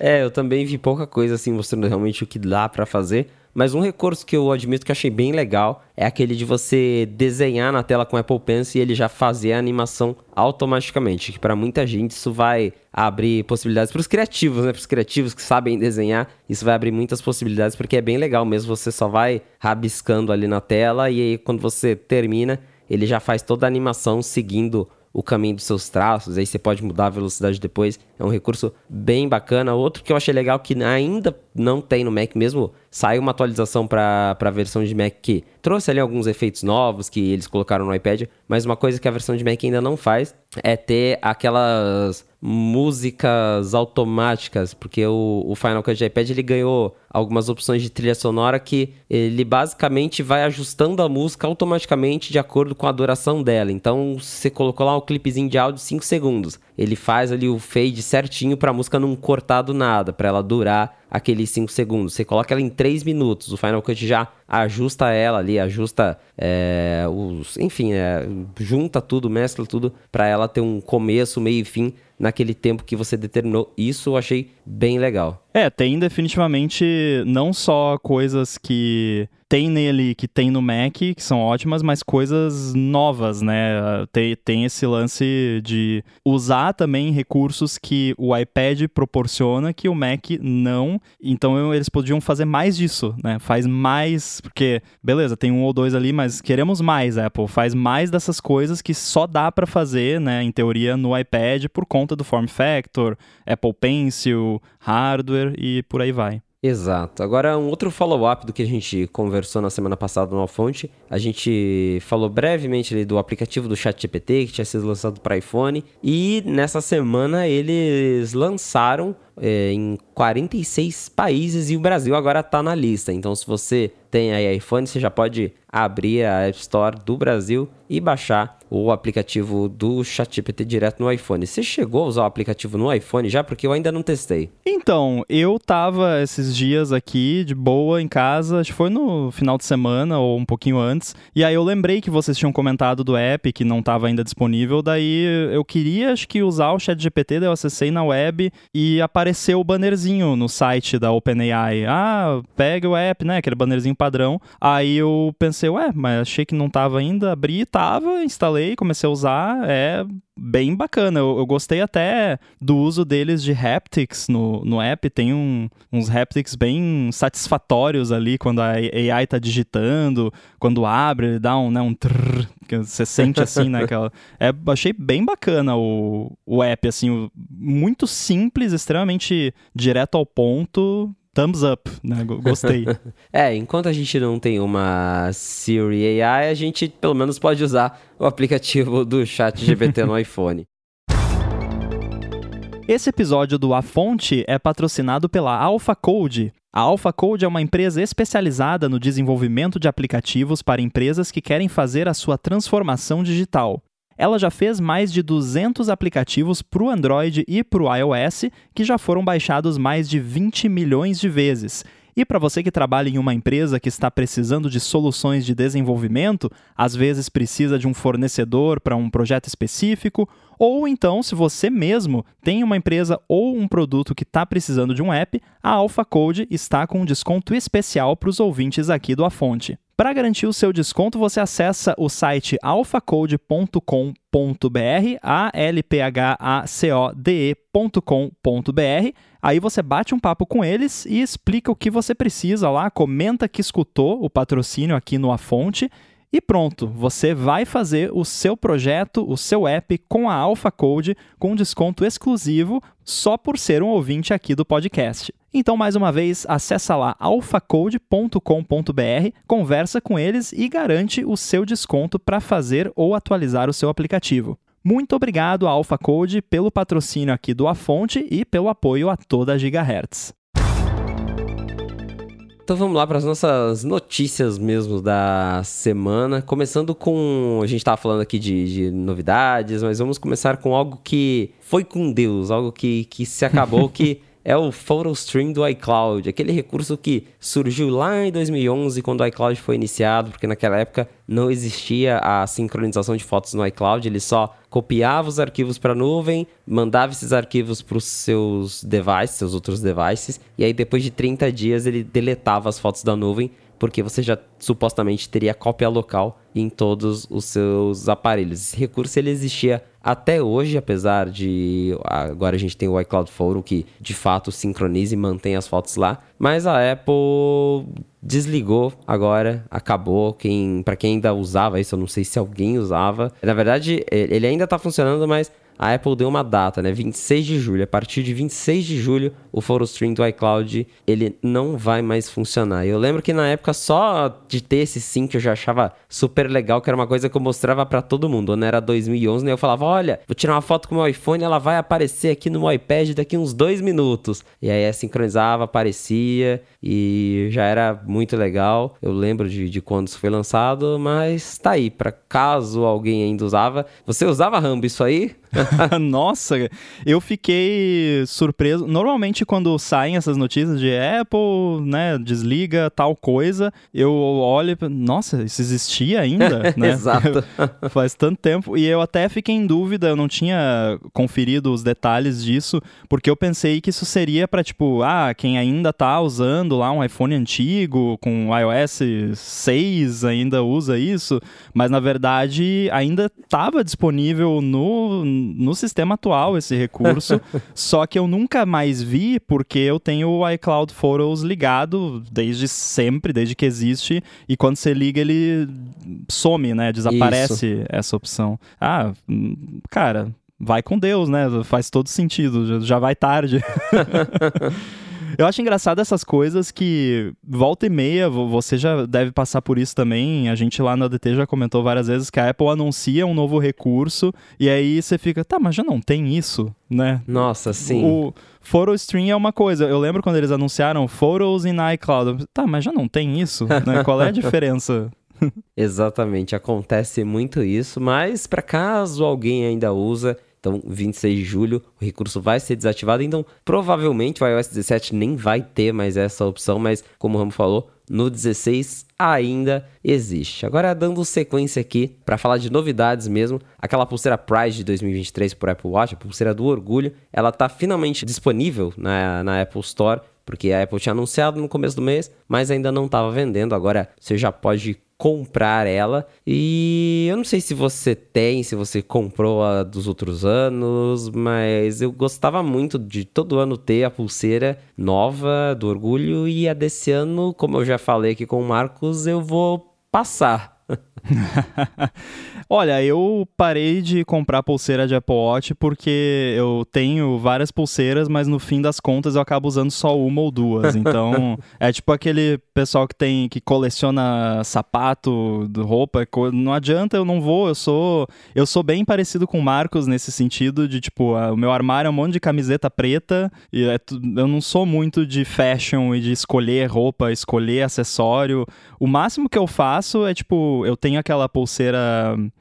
É, eu também vi pouca coisa, assim, mostrando realmente o que dá pra fazer. Mas um recurso que eu admito que achei bem legal é aquele de você desenhar na tela com o Apple Pencil e ele já fazer a animação automaticamente. Que para muita gente isso vai abrir possibilidades para os criativos, né? Para os criativos que sabem desenhar, isso vai abrir muitas possibilidades, porque é bem legal mesmo. Você só vai rabiscando ali na tela e aí quando você termina, ele já faz toda a animação seguindo o caminho dos seus traços, aí você pode mudar a velocidade depois, é um recurso bem bacana. Outro que eu achei legal, que ainda não tem no Mac mesmo, saiu uma atualização para a versão de Mac que trouxe ali alguns efeitos novos que eles colocaram no iPad, mas uma coisa que a versão de Mac ainda não faz é ter aquelas músicas automáticas, porque o, o Final Cut de iPad ele ganhou algumas opções de trilha sonora que ele basicamente vai ajustando a música automaticamente de acordo com a duração dela. Então, você colocou lá um clipezinho de áudio de cinco segundos. Ele faz ali o fade certinho para a música não cortar do nada, para ela durar aqueles cinco segundos. Você coloca ela em três minutos, o Final Cut já ajusta ela ali, ajusta é, os, enfim, é, junta tudo, mescla tudo para ela ter um começo, meio e fim naquele tempo que você determinou. Isso eu achei bem legal. É, tem definitivamente não só coisas que tem nele, que tem no Mac, que são ótimas, mas coisas novas, né? Tem, tem esse lance de usar também recursos que o iPad proporciona, que o Mac não. Então eles podiam fazer mais disso, né? Faz mais, porque, beleza, tem um ou dois ali, mas queremos mais, Apple. Faz mais dessas coisas que só dá pra fazer, né, em teoria, no iPad, por conta do form factor, Apple Pencil, hardware e por aí vai. Exato. Agora, um outro follow-up do que a gente conversou na semana passada no A Fonte, a gente falou brevemente ali do aplicativo do ChatGPT, que tinha sido lançado para iPhone, e nessa semana eles lançaram é, em quarenta e seis países e o Brasil agora está na lista. Então, se você tem aí iPhone, você já pode abrir a App Store do Brasil e baixar o aplicativo do ChatGPT direto no iPhone. Você chegou a usar o aplicativo no iPhone já? Porque eu ainda não testei. Então, eu tava esses dias aqui de boa em casa, acho que foi no final de semana ou um pouquinho antes, e aí eu lembrei que vocês tinham comentado do app que não tava ainda disponível, daí eu queria, acho que, usar o ChatGPT, daí eu acessei na web e apareceu o bannerzinho no site da OpenAI. Ah, pega o app, né? Aquele bannerzinho padrão. Aí eu pensei, ué, mas achei que não tava ainda, abri, tava, instalei, comecei a usar, é bem bacana. Eu, eu gostei até do uso deles de haptics no, no app, tem um, uns haptics bem satisfatórios ali, quando a A I tá digitando, quando abre, ele dá um, né, um trrr, que você sente assim, né, aquela... É, achei bem bacana o, o app, assim, o, muito simples, extremamente direto ao ponto... Thumbs up, né? Gostei. É, enquanto a gente não tem uma Siri A I, a gente pelo menos pode usar o aplicativo do ChatGPT no iPhone. Esse episódio do A Fonte é patrocinado pela Alpha Code. A Alpha Code é uma empresa especializada no desenvolvimento de aplicativos para empresas que querem fazer a sua transformação digital. Ela já fez mais de duzentos aplicativos para o Android e para o iOS, que já foram baixados mais de vinte milhões de vezes. E para você que trabalha em uma empresa que está precisando de soluções de desenvolvimento, às vezes precisa de um fornecedor para um projeto específico, ou então, se você mesmo tem uma empresa ou um produto que está precisando de um app, a Alpha Code está com um desconto especial para os ouvintes aqui do A Fonte. Para garantir o seu desconto, você acessa o site alphacode ponto com ponto b r, A L P H A C O D E ponto com ponto b r. Aí você bate um papo com eles e explica o que você precisa lá, comenta que escutou o patrocínio aqui no A Fonte e pronto, você vai fazer o seu projeto, o seu app com a Alpha Code, com desconto exclusivo só por ser um ouvinte aqui do podcast. Então, mais uma vez, acessa lá alphacode ponto com ponto b r, conversa com eles e garante o seu desconto para fazer ou atualizar o seu aplicativo. Muito obrigado à Alpha Code pelo patrocínio aqui do A Fonte e pelo apoio a toda a Gigahertz. Então vamos lá para as nossas notícias mesmo da semana, começando com, a gente estava falando aqui de, de novidades, mas vamos começar com algo que foi com Deus, algo que, que se acabou, que... é o Photos Stream do iCloud, aquele recurso que surgiu lá em dois mil e onze, quando o iCloud foi iniciado, porque naquela época não existia a sincronização de fotos no iCloud, ele só copiava os arquivos para a nuvem, mandava esses arquivos para os seus devices, seus outros devices, e aí depois de trinta dias ele deletava as fotos da nuvem, porque você já supostamente teria cópia local em todos os seus aparelhos. Esse recurso ele existia até hoje, apesar de... Agora a gente tem o iCloud Photo, que de fato sincroniza e mantém as fotos lá. Mas a Apple desligou agora, acabou. Quem, para quem ainda usava isso, eu não sei se alguém usava. Na verdade, ele ainda está funcionando, mas... a Apple deu uma data, né? vinte e seis de julho. A partir de vinte e seis de julho, o Photo Stream do iCloud, ele não vai mais funcionar. Eu lembro que na época, só de ter esse sync, eu já achava super legal, que era uma coisa que eu mostrava pra todo mundo. Né? Era dois mil e onze, né? Eu falava, olha, vou tirar uma foto com o meu iPhone, ela vai aparecer aqui no meu iPad daqui uns dois minutos. E aí, sincronizava, aparecia, e já era muito legal. Eu lembro de, de quando isso foi lançado, mas tá aí, pra caso alguém ainda usava. Você usava, Rambo, isso aí? Nossa, eu fiquei surpreso. Normalmente quando saem essas notícias de Apple, né, desliga tal coisa, eu olho e nossa, isso existia ainda? Né? Exato. Faz tanto tempo. E eu até fiquei em dúvida, eu não tinha conferido os detalhes disso, porque eu pensei que isso seria pra, tipo, ah, quem ainda tá usando lá um iPhone antigo, com iOS seis ainda usa isso, mas na verdade ainda tava disponível no... no sistema atual esse recurso, só que eu nunca mais vi porque eu tenho o iCloud Photos ligado desde sempre, desde que existe, e quando você liga ele some, né? Desaparece isso. Essa opção. Ah, cara, vai com Deus, né? Faz todo sentido, já vai tarde. Eu acho engraçado essas coisas que volta e meia, você já deve passar por isso também, a gente lá na D T já comentou várias vezes que a Apple anuncia um novo recurso e aí você fica, tá, mas já não tem isso, né? Nossa, sim. O Photo Stream é uma coisa, eu lembro quando eles anunciaram Photos in iCloud, tá, mas já não tem isso, né? Qual é a diferença? Exatamente, acontece muito isso, mas para caso alguém ainda usa... Então, vinte e seis de julho, o recurso vai ser desativado. Então, provavelmente o iOS dezessete nem vai ter mais essa opção. Mas, como o Ramo falou, no dezesseis ainda existe. Agora, dando sequência aqui, para falar de novidades mesmo, aquela pulseira Pride de dois mil e vinte e três por Apple Watch, a pulseira do orgulho, ela está finalmente disponível na, na Apple Store, porque a Apple tinha anunciado no começo do mês, mas ainda não estava vendendo. Agora, você já pode comprar ela, e eu não sei se você tem, se você comprou a dos outros anos, mas eu gostava muito de todo ano ter a pulseira nova do orgulho, e a desse ano, como eu já falei aqui com o Marcos, eu vou passar. Olha, eu parei de comprar pulseira de Apple Watch porque eu tenho várias pulseiras, mas no fim das contas eu acabo usando só uma ou duas. Então, é tipo aquele pessoal que tem que coleciona sapato, roupa, não adianta, eu não vou, eu sou, eu sou bem parecido com o Marcos nesse sentido de tipo, o meu armário é um monte de camiseta preta e é, eu não sou muito de fashion e de escolher roupa, escolher acessório. O máximo que eu faço é tipo, eu tenho aquela pulseira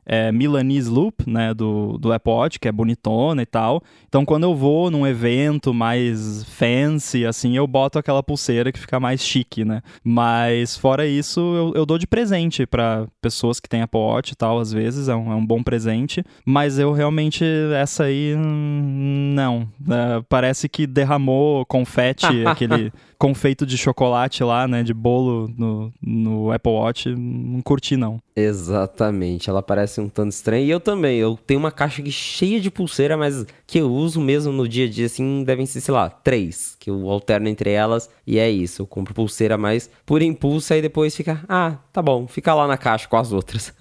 é, Milanese Loop, né, do, do Apple Watch, que é bonitona e tal. Então, quando eu vou num evento mais fancy, assim, eu boto aquela pulseira que fica mais chique, né? Mas, fora isso, eu, eu dou de presente pra pessoas que têm Apple Watch e tal, às vezes, é um, é um bom presente. Mas eu realmente, essa aí, não. É, parece que derramou confete, aquele confeito de chocolate lá, né, de bolo no, no Apple Watch. Não curti, não. Exatamente, ela parece um tanto estranha. E eu também, eu tenho uma caixa aqui cheia de pulseira, mas que eu uso mesmo no dia a dia, assim, devem ser, sei lá, três, que eu alterno entre elas, e é isso, eu compro pulseira mais por impulso, aí depois fica, ah, tá bom, fica lá na caixa com as outras.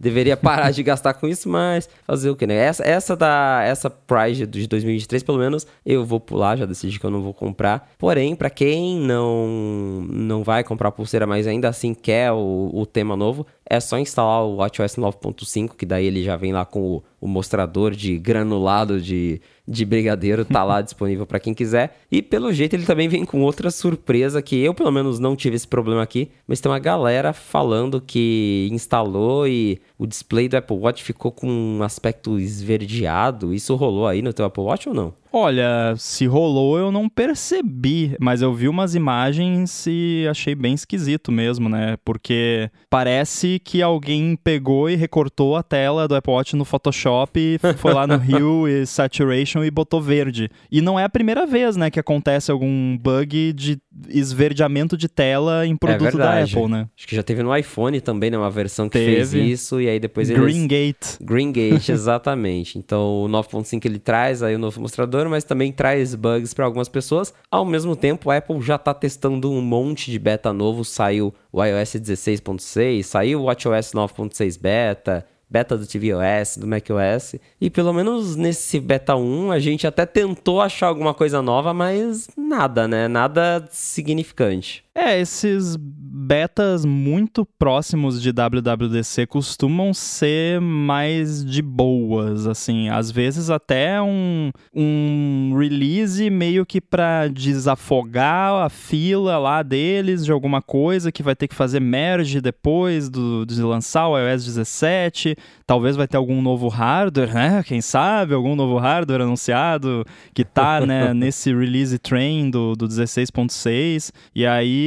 Deveria parar de gastar com isso, mas fazer o que, né? Essa, essa, da, essa Pride de dois mil e vinte e três, pelo menos, eu vou pular, já decidi que eu não vou comprar. Porém, pra quem não, não vai comprar pulseira, mas ainda assim quer o, o tema novo, é só instalar o watchOS nove ponto cinco, que daí ele já vem lá com o, o mostrador de granulado de, de brigadeiro, tá lá disponível para quem quiser. E pelo jeito ele também vem com outra surpresa, que eu pelo menos não tive esse problema aqui, mas tem uma galera falando que instalou e o display do Apple Watch ficou com um aspecto esverdeado. Isso rolou aí no teu Apple Watch ou não? Olha, se rolou eu não percebi, mas eu vi umas imagens e achei bem esquisito mesmo, né? Porque parece que alguém pegou e recortou a tela do Apple Watch no Photoshop, foi lá no Hue e Saturation e botou verde. E não é a primeira vez, né, que acontece algum bug de esverdeamento de tela em produto é da Apple, né? Acho que já teve no iPhone também, né? Uma versão que teve. Fez isso e aí depois eles... Green Gate. Green Gate, exatamente. Então o nove ponto cinco ele traz aí o novo mostrador, mas também traz bugs para algumas pessoas. Ao mesmo tempo, a Apple já está testando um monte de beta novo. Saiu o iOS dezesseis ponto seis, saiu o watchOS nove ponto seis beta, beta do tvOS, do macOS, e pelo menos nesse beta um a gente até tentou achar alguma coisa nova, mas nada, né? Nada significante. É, esses betas muito próximos de W W D C costumam ser mais de boas, assim. Às vezes até um, um release meio que pra desafogar a fila lá deles de alguma coisa que vai ter que fazer merge depois do, de lançar o iOS dezessete. Talvez vai ter algum novo hardware, né? Quem sabe? Algum novo hardware anunciado que tá, né, nesse release train do, do dezesseis ponto seis. E aí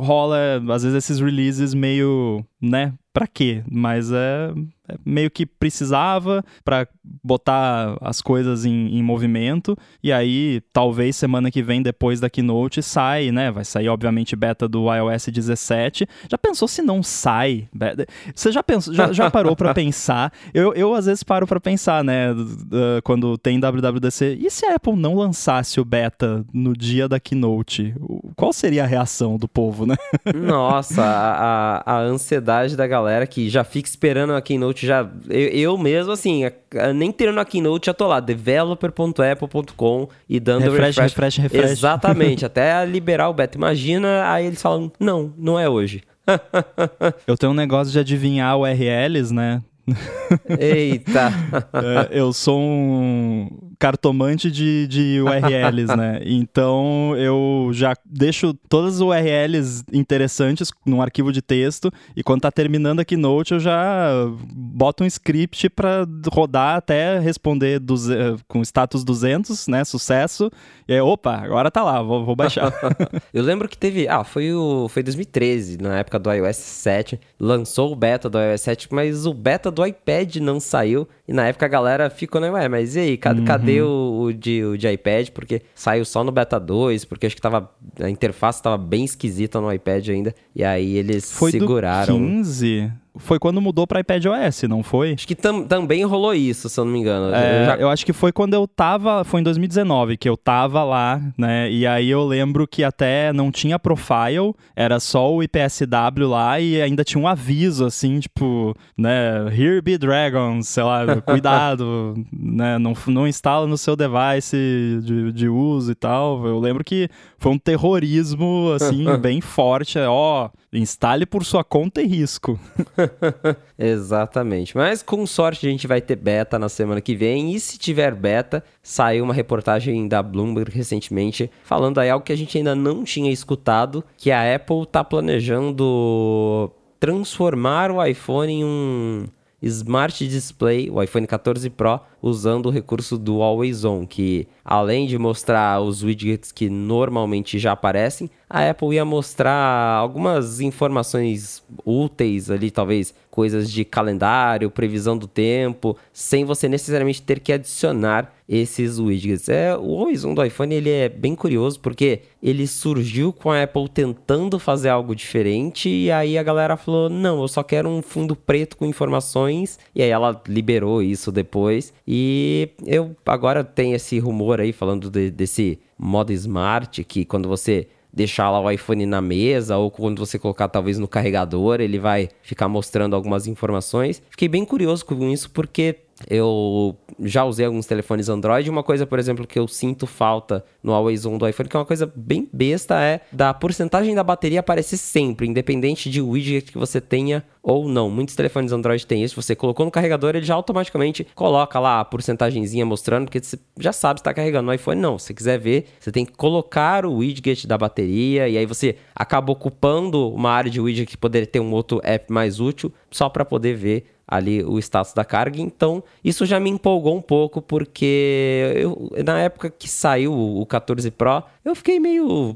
rola, às vezes, esses releases meio, né, pra quê? Mas é, é meio que precisava pra botar as coisas em, em movimento, e aí talvez semana que vem, depois da Keynote, sai, né? Vai sair, obviamente, beta do iOS dezessete. Já pensou se não sai? Você já pensou, já, já parou pra pensar? Eu, eu, às vezes, paro pra pensar, né? Uh, quando tem W W D C. E se a Apple não lançasse o beta no dia da Keynote? Qual seria a reação do povo, né? Nossa, a, a, a ansiedade da galera que já fica esperando a Keynote, já... Eu, eu mesmo, assim, nem terminando a Keynote, já tô lá, developer ponto apple ponto com e dando refresh, refresh, refresh, refresh. Exatamente, até liberar o beta. Imagina, aí eles falam, não, não é hoje. Eu tenho um negócio de adivinhar U R Ls, né? Eita! É, eu sou um... cartomante de, de U R Ls, né? Então, eu já deixo todas as U R Ls interessantes num arquivo de texto, e quando tá terminando a Keynote, eu já boto um script pra rodar até responder duze... com status duzentos, né? Sucesso. E aí, opa, agora tá lá, vou, vou baixar. Eu lembro que teve... Ah, foi o foi dois mil e treze, na época do iOS sete. Lançou o beta do iOS sete, mas o beta do iPad não saiu. E na época a galera ficou, né? Ué, mas e aí, cadê, uhum. cadê o, o, de, o de iPad? Porque saiu só no beta dois, porque acho que tava, a interface tava bem esquisita no iPad ainda. E aí eles foi seguraram. Foi do quinze? Foi quando mudou pra iPadOS, não foi? Acho que tam, também rolou isso, se eu não me engano. É, eu, já... eu acho que foi quando eu tava... Foi em dois mil e dezenove que eu tava lá, né? E aí eu lembro que até não tinha profile, era só o I P S W lá e ainda tinha um aviso, assim, tipo, né? Here be dragons, sei lá, cuidado, né? Não, não instala no seu device de, de uso e tal. Eu lembro que foi um terrorismo, assim, bem forte. Ó, instale por sua conta e risco. Exatamente, mas com sorte a gente vai ter beta na semana que vem, e se tiver beta, saiu uma reportagem da Bloomberg recentemente falando aí algo que a gente ainda não tinha escutado, que a Apple tá planejando transformar o iPhone em um Smart Display, o iPhone quatorze Pro, usando o recurso do Always On, que além de mostrar os widgets que normalmente já aparecem, a Apple ia mostrar algumas informações úteis ali, talvez coisas de calendário, previsão do tempo, sem você necessariamente ter que adicionar esses widgets. É, o Always On do iPhone, ele é bem curioso, porque ele surgiu com a Apple tentando fazer algo diferente, e aí a galera falou, não, eu só quero um fundo preto com informações, e aí ela liberou isso depois. E eu agora tem esse rumor aí falando de, desse modo Smart, que quando você deixar lá o iPhone na mesa, ou quando você colocar talvez no carregador, ele vai ficar mostrando algumas informações. Fiquei bem curioso com isso, porque eu já usei alguns telefones Android. Uma coisa, por exemplo, que eu sinto falta no Always On do iPhone, que é uma coisa bem besta, é da porcentagem da bateria aparecer sempre, independente de widget que você tenha ou não. Muitos telefones Android têm isso. Você colocou no carregador, ele já automaticamente coloca lá a porcentagemzinha mostrando, porque você já sabe se está carregando. No iPhone, não. Se você quiser ver, você tem que colocar o widget da bateria, e aí você acaba ocupando uma área de widget que poderia ter um outro app mais útil, só para poder ver ali o status da carga. Então, isso já me empolgou um pouco, porque eu, na época que saiu o quatorze Pro, eu fiquei meio...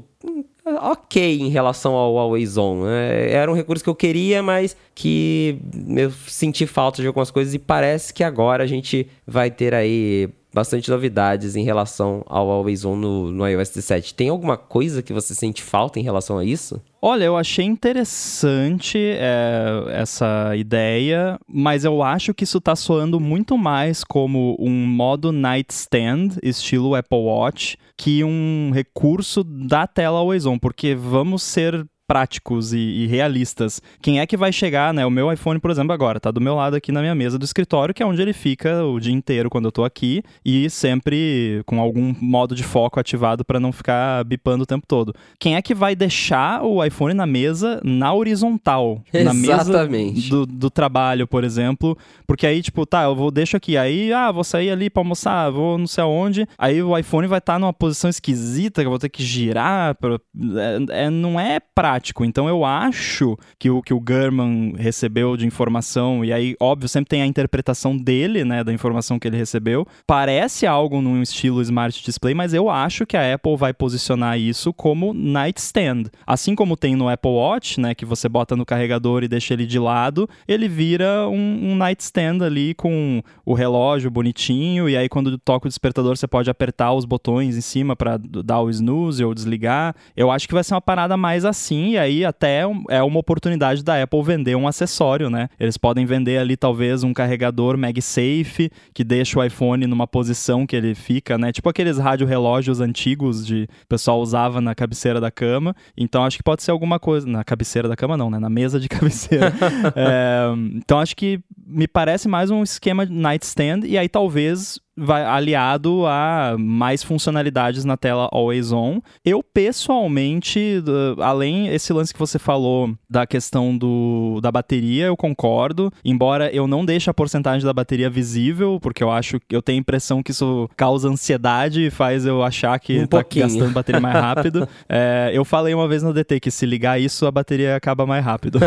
ok em relação ao Always On. Era um recurso que eu queria, mas que eu senti falta de algumas coisas, e parece que agora a gente vai ter aí bastante novidades em relação ao Always On no, no iOS dezessete. Tem alguma coisa que você sente falta em relação a isso? Olha, eu achei interessante é, essa ideia, mas eu acho que isso tá soando muito mais como um modo nightstand, estilo Apple Watch, que um recurso da tela Always On, porque vamos ser... práticos e, e realistas. Quem é que vai chegar, né? O meu iPhone, por exemplo, agora tá do meu lado aqui na minha mesa do escritório, que é onde ele fica o dia inteiro quando eu tô aqui, e sempre com algum modo de foco ativado para não ficar bipando o tempo todo. Quem é que vai deixar o iPhone na mesa, na horizontal? Exatamente. Na mesa do, do trabalho, por exemplo, porque aí, tipo, tá, eu vou deixo aqui, aí, ah, vou sair ali pra almoçar, vou não sei aonde, aí o iPhone vai estar tá numa posição esquisita, que eu vou ter que girar, pra... é, é, não é prático. Então eu acho que o que o Gurman recebeu de informação, e aí, óbvio, sempre tem a interpretação dele, né, da informação que ele recebeu, parece algo num estilo Smart Display, mas eu acho que a Apple vai posicionar isso como nightstand. Assim como tem no Apple Watch, né, que você bota no carregador e deixa ele de lado, ele vira um, um nightstand ali com o relógio bonitinho, e aí quando toca o despertador você pode apertar os botões em cima para dar o snooze ou desligar. Eu acho que vai ser uma parada mais assim, e aí até é uma oportunidade da Apple vender um acessório, né? Eles podem vender ali talvez um carregador MagSafe que deixa o iPhone numa posição que ele fica, né? Tipo aqueles rádio-relógios antigos de o pessoal usava na cabeceira da cama. Então acho que pode ser alguma coisa... Na cabeceira da cama não, né? Na mesa de cabeceira. é... Então acho que me parece mais um esquema nightstand, e aí talvez... vai aliado a mais funcionalidades na tela Always On. Eu, pessoalmente, além esse lance que você falou da questão do, da bateria, eu concordo, embora eu não deixe a porcentagem da bateria visível, porque eu acho, eu tenho a impressão que isso causa ansiedade e faz eu achar que um tá pouquinho. Gastando bateria mais rápido. é, eu falei uma vez no D T que se ligar isso, a bateria acaba mais rápido.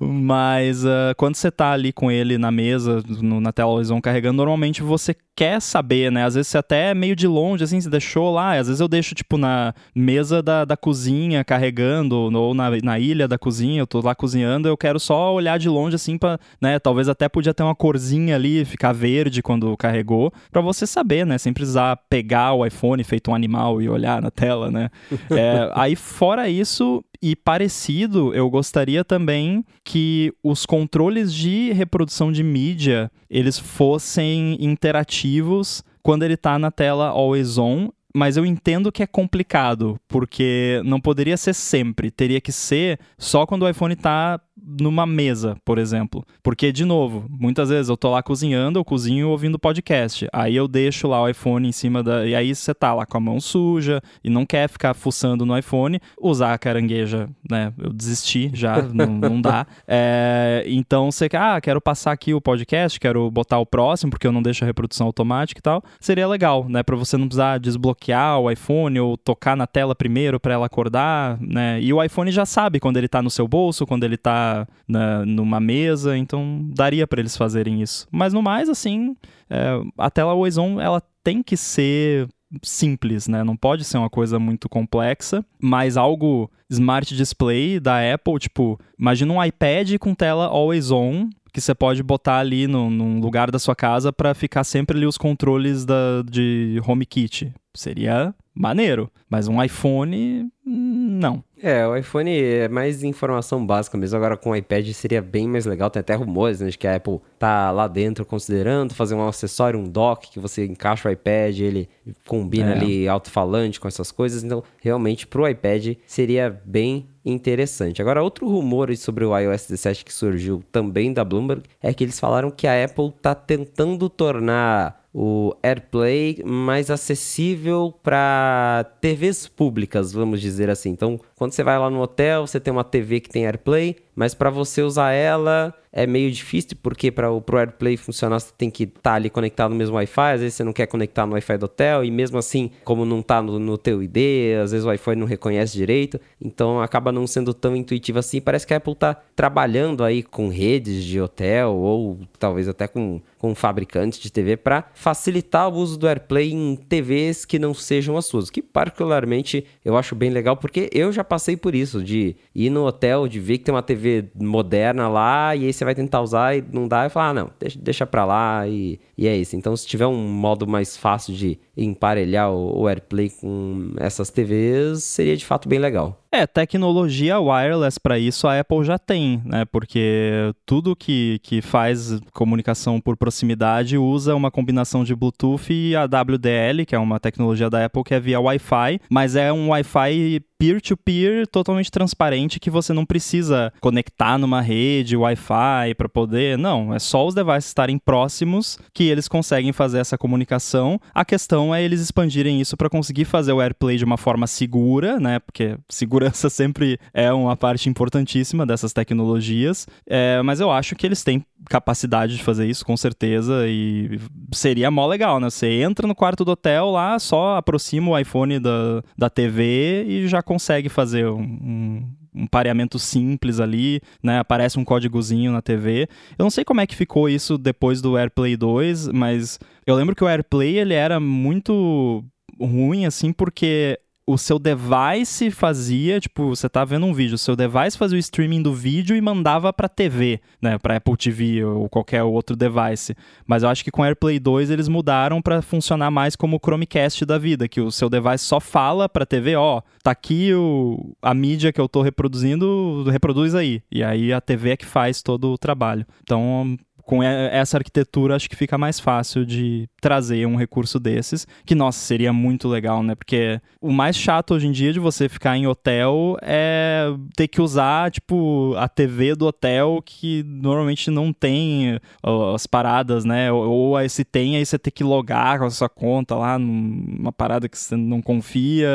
Mas uh, quando você tá ali com ele na mesa, no, na tela Always On carregando, normalmente você quer saber, né? Às vezes você até é meio de longe, assim, você deixou lá. Às vezes eu deixo, tipo, na mesa da, da cozinha, carregando, ou na, na ilha da cozinha, eu tô lá cozinhando, eu quero só olhar de longe, assim, pra, né? Talvez até podia ter uma corzinha ali, ficar verde quando carregou, pra você saber, né? Sem precisar pegar o iPhone feito um animal e olhar na tela, né? É, aí, fora isso... E parecido, eu gostaria também que os controles de reprodução de mídia, eles fossem interativos quando ele tá na tela Always On. Mas eu entendo que é complicado, porque não poderia ser sempre, teria que ser só quando o iPhone tá numa mesa, por exemplo. Porque, de novo, muitas vezes eu tô lá cozinhando, eu cozinho ouvindo podcast, aí eu deixo lá o iPhone em cima da... E aí você tá lá com a mão suja e não quer ficar fuçando no iPhone, usar a carangueja, né? Eu desisti já, não, não dá. É, então você quer, ah, quero passar aqui o podcast, quero botar o próximo, porque eu não deixo a reprodução automática e tal. Seria legal, né? Pra você não precisar desbloquear o iPhone ou tocar na tela primeiro para ela acordar, né? E o iPhone já sabe quando ele tá no seu bolso, quando ele tá na, numa mesa, então daria para eles fazerem isso. Mas no mais, assim, é, a tela Always On, ela tem que ser simples, né? Não pode ser uma coisa muito complexa, mas algo Smart Display da Apple, tipo, imagina um iPad com tela Always On, que você pode botar ali no, num lugar da sua casa para ficar sempre ali os controles da, de HomeKit. Seria maneiro, mas um iPhone, não. É, o iPhone é mais informação básica mesmo. Agora com o iPad seria bem mais legal. Tem até rumores, né, de que a Apple tá lá dentro considerando fazer um acessório, um dock, que você encaixa o iPad, ele combina é. ali alto-falante com essas coisas. Então, realmente, pro iPad seria bem interessante. Agora, outro rumor sobre o iOS dezessete que surgiu também da Bloomberg é que eles falaram que a Apple tá tentando tornar... o AirPlay mais acessível para T Vs públicas, vamos dizer assim. Então, quando você vai lá no hotel, você tem uma T V que tem AirPlay, mas para você usar ela é meio difícil, porque para o AirPlay funcionar, você tem que estar tá ali conectado no mesmo Wi-Fi, às vezes você não quer conectar no Wi-Fi do hotel, e mesmo assim, como não está no, no teu I D, às vezes o Wi-Fi não reconhece direito, então acaba não sendo tão intuitivo assim. Parece que a Apple está trabalhando aí com redes de hotel, ou talvez até com, com fabricantes de T V, para facilitar o uso do AirPlay em T Vs que não sejam as suas, que particularmente eu acho bem legal, porque eu já passei por isso, de ir no hotel, de ver que tem uma T V moderna lá, e esse você vai tentar usar e não dá, e falar, ah, não, deixa, deixa pra lá, e, e é isso. Então, se tiver um modo mais fácil de emparelhar o AirPlay com essas T Vs seria de fato bem legal. É, tecnologia wireless para isso a Apple já tem, né? Porque tudo que, que faz comunicação por proximidade usa uma combinação de Bluetooth e a W D L, que é uma tecnologia da Apple que é via Wi-Fi, mas é um Wi-Fi peer-to-peer totalmente transparente que você não precisa conectar numa rede Wi-Fi para poder... Não, é só os devices estarem próximos que eles conseguem fazer essa comunicação. A questão é eles expandirem isso para conseguir fazer o AirPlay de uma forma segura, né? Porque segura Segurança sempre é uma parte importantíssima dessas tecnologias, é, mas eu acho que eles têm capacidade de fazer isso, com certeza, e seria mó legal, né? Você entra no quarto do hotel lá, só aproxima o iPhone da, da T V e já consegue fazer um... um... um pareamento simples ali, né? Aparece um códigozinho na T V. Eu não sei como é que ficou isso depois do AirPlay dois, mas eu lembro que o AirPlay ele era muito ruim, assim, porque o seu device fazia, tipo, você tá vendo um vídeo, o seu device fazia o streaming do vídeo e mandava pra T V, né, pra Apple T V ou qualquer outro device. Mas eu acho que com o AirPlay dois eles mudaram pra funcionar mais como o Chromecast da vida, que o seu device só fala pra T V, ó, tá aqui o, a mídia que eu tô reproduzindo, reproduz aí. E aí a T V é que faz todo o trabalho. Então, com essa arquitetura, acho que fica mais fácil de trazer um recurso desses, que, nossa, seria muito legal, né? Porque o mais chato hoje em dia de você ficar em hotel é ter que usar, tipo, a T V do hotel, que normalmente não tem as paradas, né? Ou aí se tem, aí você tem que logar com a sua conta lá, numa parada que você não confia,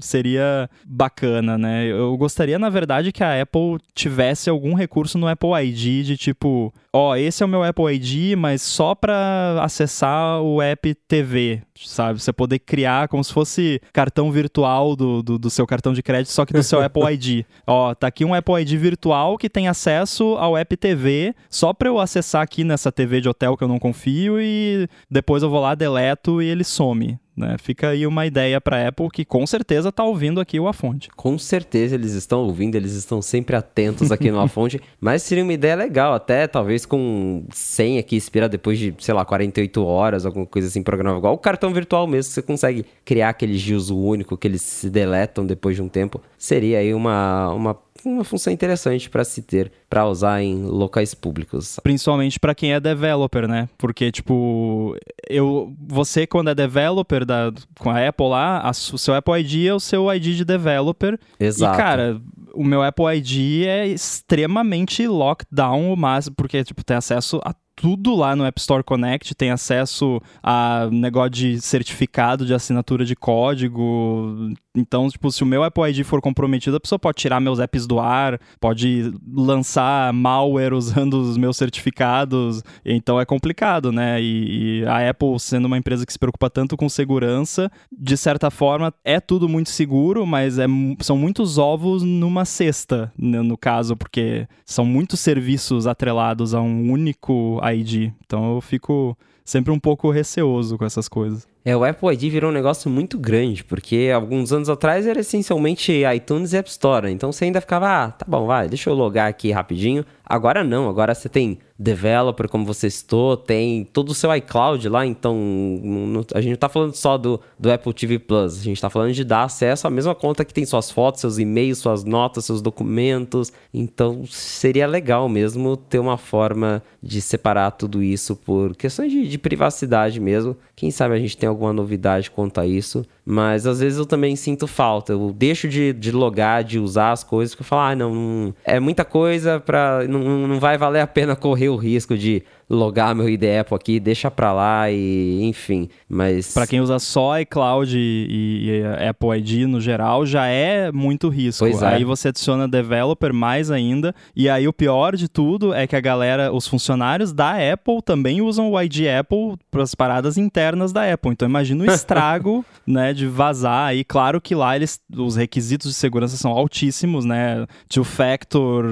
seria bacana, né? Eu gostaria, na verdade, que a Apple tivesse algum recurso no Apple I D de, tipo, ó, esse é o meu Apple I D, mas só para acessar o app T V, sabe? Você poder criar como se fosse cartão virtual do, do, do seu cartão de crédito, só que do seu Apple I D. Ó, tá aqui um Apple I D virtual que tem acesso ao app T V, só para eu acessar aqui nessa T V de hotel que eu não confio e depois eu vou lá, deleto e ele some. Né? Fica aí uma ideia para a Apple que com certeza está ouvindo aqui o A Fonte. Com certeza eles estão ouvindo, eles estão sempre atentos aqui no A Fonte, mas seria uma ideia legal, até talvez com senha aqui expira depois de, sei lá, quarenta e oito horas, alguma coisa assim, programa igual o cartão virtual mesmo, você consegue criar aquele de uso único que eles se deletam depois de um tempo, seria aí uma... uma... uma função interessante para se ter, para usar em locais públicos. Principalmente para quem é developer, né? Porque, tipo, eu, você quando é developer da, com a Apple lá, a, o seu Apple I D é o seu I D de developer. Exato. E, cara, o meu Apple I D é extremamente lockdown, mas porque, tipo, tem acesso a tudo lá no App Store Connect, tem acesso a negócio de certificado de assinatura de código. Então, tipo, se o meu Apple I D for comprometido, a pessoa pode tirar meus apps do ar, pode lançar malware usando os meus certificados. Então é complicado, né? E, e a Apple, sendo uma empresa que se preocupa tanto com segurança, de certa forma, é tudo muito seguro, mas é, são muitos ovos numa cesta, no, no caso, porque são muitos serviços atrelados a um único I D. Então eu fico sempre um pouco receoso com essas coisas. É, o Apple I D virou um negócio muito grande, porque alguns anos atrás era essencialmente iTunes e App Store, então você ainda ficava, ah, tá bom, vai, deixa eu logar aqui rapidinho. Agora não, agora você tem developer, como você citou, tem todo o seu iCloud lá, então no, a gente não tá falando só do, do Apple T V plus, a gente tá falando de dar acesso à mesma conta que tem suas fotos, seus e-mails, suas notas, seus documentos, então seria legal mesmo ter uma forma de separar tudo isso por questões de, de privacidade mesmo, quem sabe a gente tem alguma novidade quanto a isso, mas às vezes eu também sinto falta, eu deixo de, de logar, de usar as coisas, porque eu falo, ah, não, não é muita coisa, pra, não, não vai valer a pena correr o risco de logar meu I D Apple aqui, deixa pra lá e enfim, mas... Pra quem usa só iCloud e, e Apple I D no geral, já é muito risco. Pois é. Aí você adiciona developer mais ainda, e aí o pior de tudo é que a galera, os funcionários da Apple também usam o I D Apple pras paradas internas da Apple, então imagina o estrago, né, de vazar aí, claro que lá eles, os requisitos de segurança são altíssimos, né, two factor,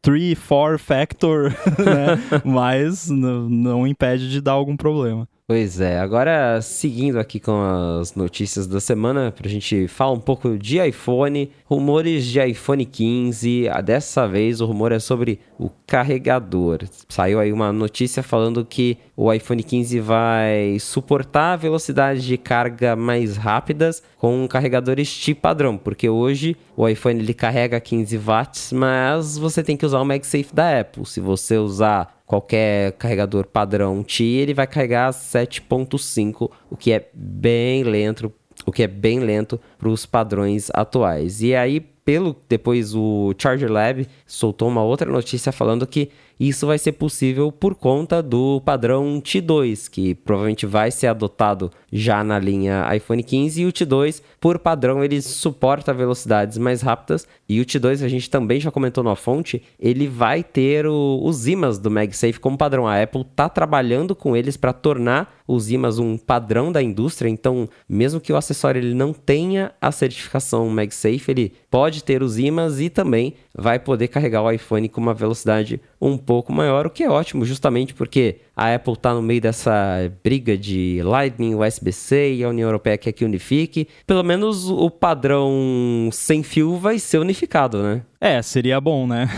three, four factor, né, mas não, não impede de dar algum problema. Pois é, agora seguindo aqui com as notícias da semana, pra gente falar um pouco de iPhone, rumores de iPhone quinze, dessa vez o rumor é sobre o carregador. Saiu aí uma notícia falando que o iPhone quinze vai suportar velocidades de carga mais rápidas com carregadores Qi padrão, porque hoje o iPhone ele carrega quinze watts, mas você tem que usar o MagSafe da Apple. Se você usar qualquer carregador padrão Qi, ele vai carregar sete ponto cinco, o que é bem lento, o que é bem lento para os padrões atuais. E aí, pelo depois o Charger Lab soltou uma outra notícia falando que isso vai ser possível por conta do padrão Qi dois, que provavelmente vai ser adotado já na linha iPhone quinze, e o Qi dois, por padrão, ele suporta velocidades mais rápidas, e o Qi dois, a gente também já comentou na fonte, ele vai ter o, os ímãs do MagSafe como padrão. A Apple está trabalhando com eles para tornar os ímãs um padrão da indústria, então, mesmo que o acessório ele não tenha a certificação MagSafe, ele pode ter os ímãs e também vai poder carregar o iPhone com uma velocidade um pouco maior, o que é ótimo, justamente porque a Apple está no meio dessa briga de Lightning, U S B C, e a União Europeia quer que unifique. Pelo menos o padrão sem fio vai ser unificado, né? É, seria bom, né?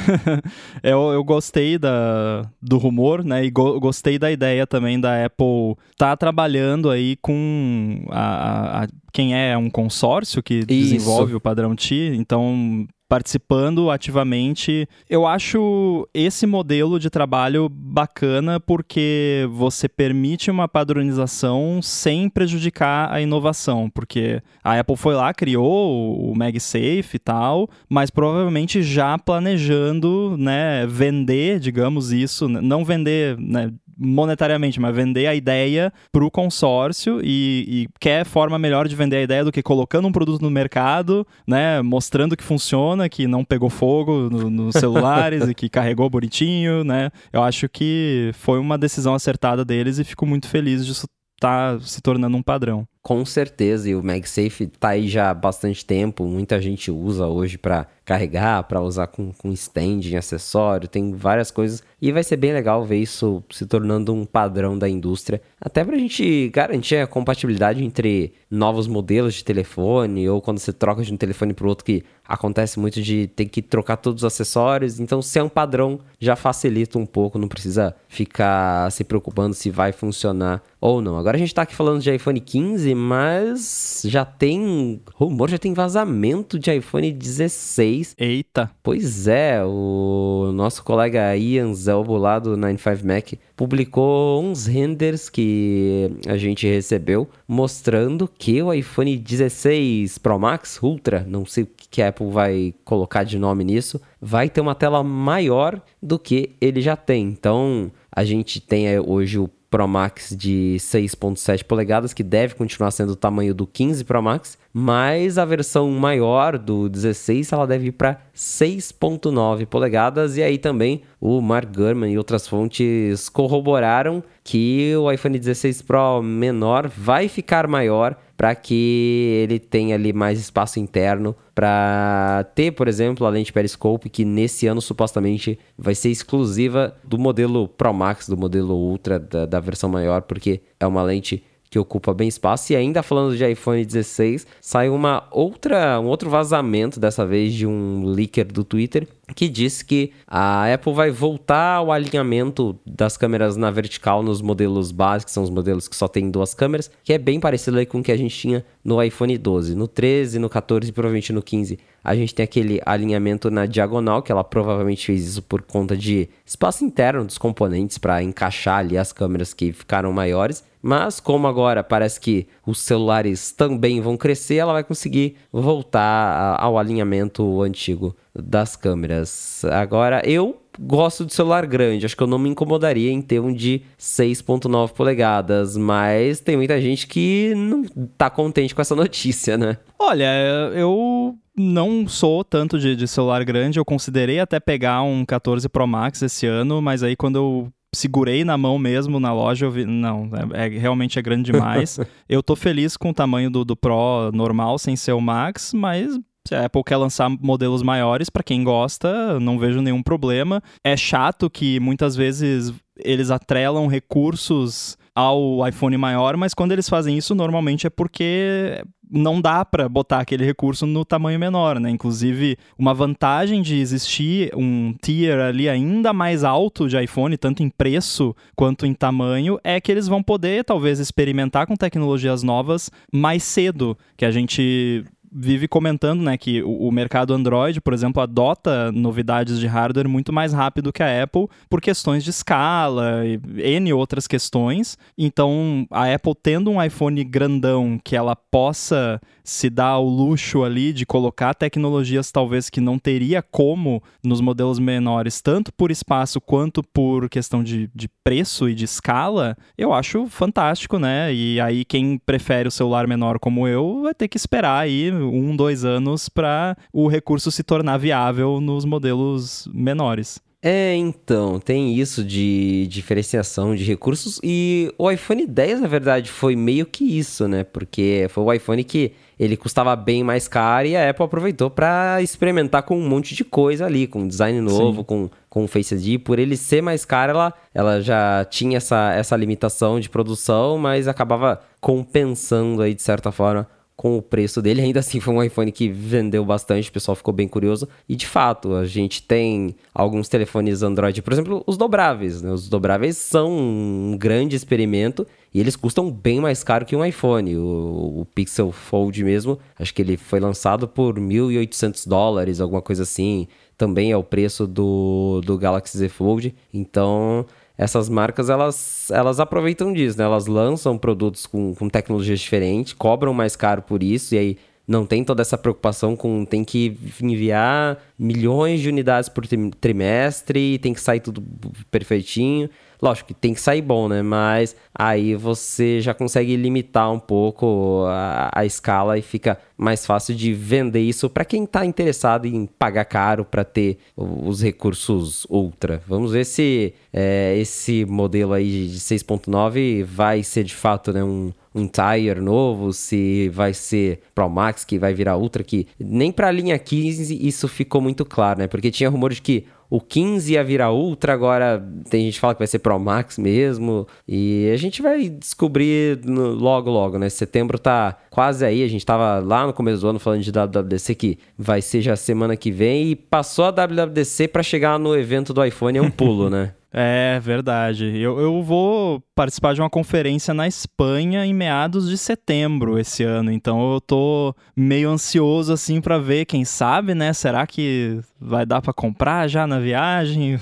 eu, eu gostei da, do rumor, né? E go, gostei da ideia também da Apple tá trabalhando aí com a, a, a, quem é um consórcio que Isso. desenvolve o padrão Qi, então participando ativamente. Eu acho esse modelo de trabalho bacana porque você permite uma padronização sem prejudicar a inovação, porque a Apple foi lá, criou o MagSafe e tal, mas provavelmente já planejando, né, vender, digamos isso, não vender, né, monetariamente, mas vender a ideia para o consórcio, e, e quer forma melhor de vender a ideia do que colocando um produto no mercado, né, mostrando que funciona, que não pegou fogo no, nos celulares e que carregou bonitinho, né? Eu acho que foi uma decisão acertada deles e fico muito feliz disso tá se tornando um padrão. Com certeza, e o MagSafe tá aí já há bastante tempo, muita gente usa hoje para carregar, para usar com, com stand em acessório, tem várias coisas, e vai ser bem legal ver isso se tornando um padrão da indústria, até pra gente garantir a compatibilidade entre novos modelos de telefone, ou quando você troca de um telefone pro outro, que acontece muito de ter que trocar todos os acessórios, então se é um padrão, já facilita um pouco, não precisa ficar se preocupando se vai funcionar ou não. Agora a gente tá aqui falando de iPhone quinze, mas já tem rumor, já tem vazamento de iPhone dezesseis. Eita! Pois é, o nosso colega Ian Zelbo lá do nine to five Mac publicou uns renders que a gente recebeu mostrando que o iPhone dezesseis Pro Max Ultra, não sei o que a Apple vai colocar de nome nisso, vai ter uma tela maior do que ele já tem. Então, a gente tem hoje o Pro Max de seis ponto sete polegadas, que deve continuar sendo o tamanho do quinze Pro Max, mas a versão maior do dezesseis, ela deve ir para seis ponto nove polegadas, e aí também o Mark Gurman e outras fontes corroboraram que o iPhone dezesseis Pro menor vai ficar maior para que ele tenha ali mais espaço interno para ter, por exemplo, a lente periscope, que nesse ano supostamente vai ser exclusiva do modelo Pro Max, do modelo Ultra, da, da versão maior, porque é uma lente que ocupa bem espaço. E ainda falando de iPhone dezesseis, saiu uma outra, um outro vazamento, dessa vez de um leaker do Twitter, que diz que a Apple vai voltar ao alinhamento das câmeras na vertical nos modelos básicos, que são os modelos que só tem duas câmeras, que é bem parecido aí com o que a gente tinha no iPhone doze. No treze, no catorze e provavelmente no quinze, a gente tem aquele alinhamento na diagonal, que ela provavelmente fez isso por conta de espaço interno dos componentes para encaixar ali as câmeras que ficaram maiores. Mas como agora parece que os celulares também vão crescer, ela vai conseguir voltar ao alinhamento antigo das câmeras. Agora, eu gosto de celular grande, acho que eu não me incomodaria em ter um de seis ponto nove polegadas, mas tem muita gente que não tá contente com essa notícia, né? Olha, eu não sou tanto de, de celular grande, eu considerei até pegar um catorze Pro Max esse ano, mas aí quando eu segurei na mão mesmo, na loja, eu vi, não, é, é, realmente é grande demais. Eu tô feliz com o tamanho do, do Pro normal, sem ser o Max, mas se a Apple quer lançar modelos maiores, pra quem gosta, não vejo nenhum problema. É chato que muitas vezes eles atrelam recursos ao iPhone maior, mas quando eles fazem isso, normalmente é porque não dá para botar aquele recurso no tamanho menor, né? Inclusive, uma vantagem de existir um tier ali ainda mais alto de iPhone, tanto em preço quanto em tamanho, é que eles vão poder, talvez, experimentar com tecnologias novas mais cedo, que a gente vive comentando, né, que o mercado Android, por exemplo, adota novidades de hardware muito mais rápido que a Apple por questões de escala e N outras questões. Então, a Apple tendo um iPhone grandão que ela possa se dar o luxo ali de colocar tecnologias talvez que não teria como nos modelos menores, tanto por espaço quanto por questão de, de preço e de escala, eu acho fantástico, né? E aí quem prefere o celular menor como eu vai ter que esperar aí um, dois anos para o recurso se tornar viável nos modelos menores. É, então, tem isso de diferenciação de recursos e o iPhone dez, na verdade, foi meio que isso, né? Porque foi o iPhone que ele custava bem mais caro e a Apple aproveitou para experimentar com um monte de coisa ali, com design novo, Sim. com... com o Face I D. Por ele ser mais caro, ela, ela já tinha essa, essa limitação de produção, mas acabava compensando aí, de certa forma, com o preço dele. Ainda assim, foi um iPhone que vendeu bastante, o pessoal ficou bem curioso. E, de fato, a gente tem alguns telefones Android, por exemplo, os dobráveis, né? Os dobráveis são um grande experimento e eles custam bem mais caro que um iPhone. O, o Pixel Fold mesmo, acho que ele foi lançado por mil e oitocentos dólares, alguma coisa assim. Também é o preço do, do Galaxy Z Fold. Então, essas marcas, elas, elas aproveitam disso, né? Elas lançam produtos com, com tecnologias diferentes, cobram mais caro por isso, e aí não tem toda essa preocupação com tem que enviar milhões de unidades por trimestre, tem que sair tudo perfeitinho. Lógico que tem que sair bom, né? Mas aí você já consegue limitar um pouco a, a escala e fica mais fácil de vender isso para quem está interessado em pagar caro para ter os recursos ultra. Vamos ver se é, esse modelo aí de seis ponto nove vai ser de fato, né, um, um tier novo, se vai ser Pro Max, que vai virar Ultra, que nem para a linha quinze isso ficou muito claro, né? Porque tinha rumor de que o quinze ia virar Ultra, agora tem gente que fala que vai ser Pro Max mesmo. E a gente vai descobrir no, logo, logo, né? Setembro tá quase aí, a gente tava lá no começo do ano falando de W W D C, que vai ser já semana que vem. E passou a W W D C pra chegar no evento do iPhone, é um pulo, né? É, verdade. Eu, eu vou participar de uma conferência na Espanha em meados de setembro esse ano, então eu tô meio ansioso, assim, pra ver, quem sabe, né? Será que vai dar pra comprar já na viagem?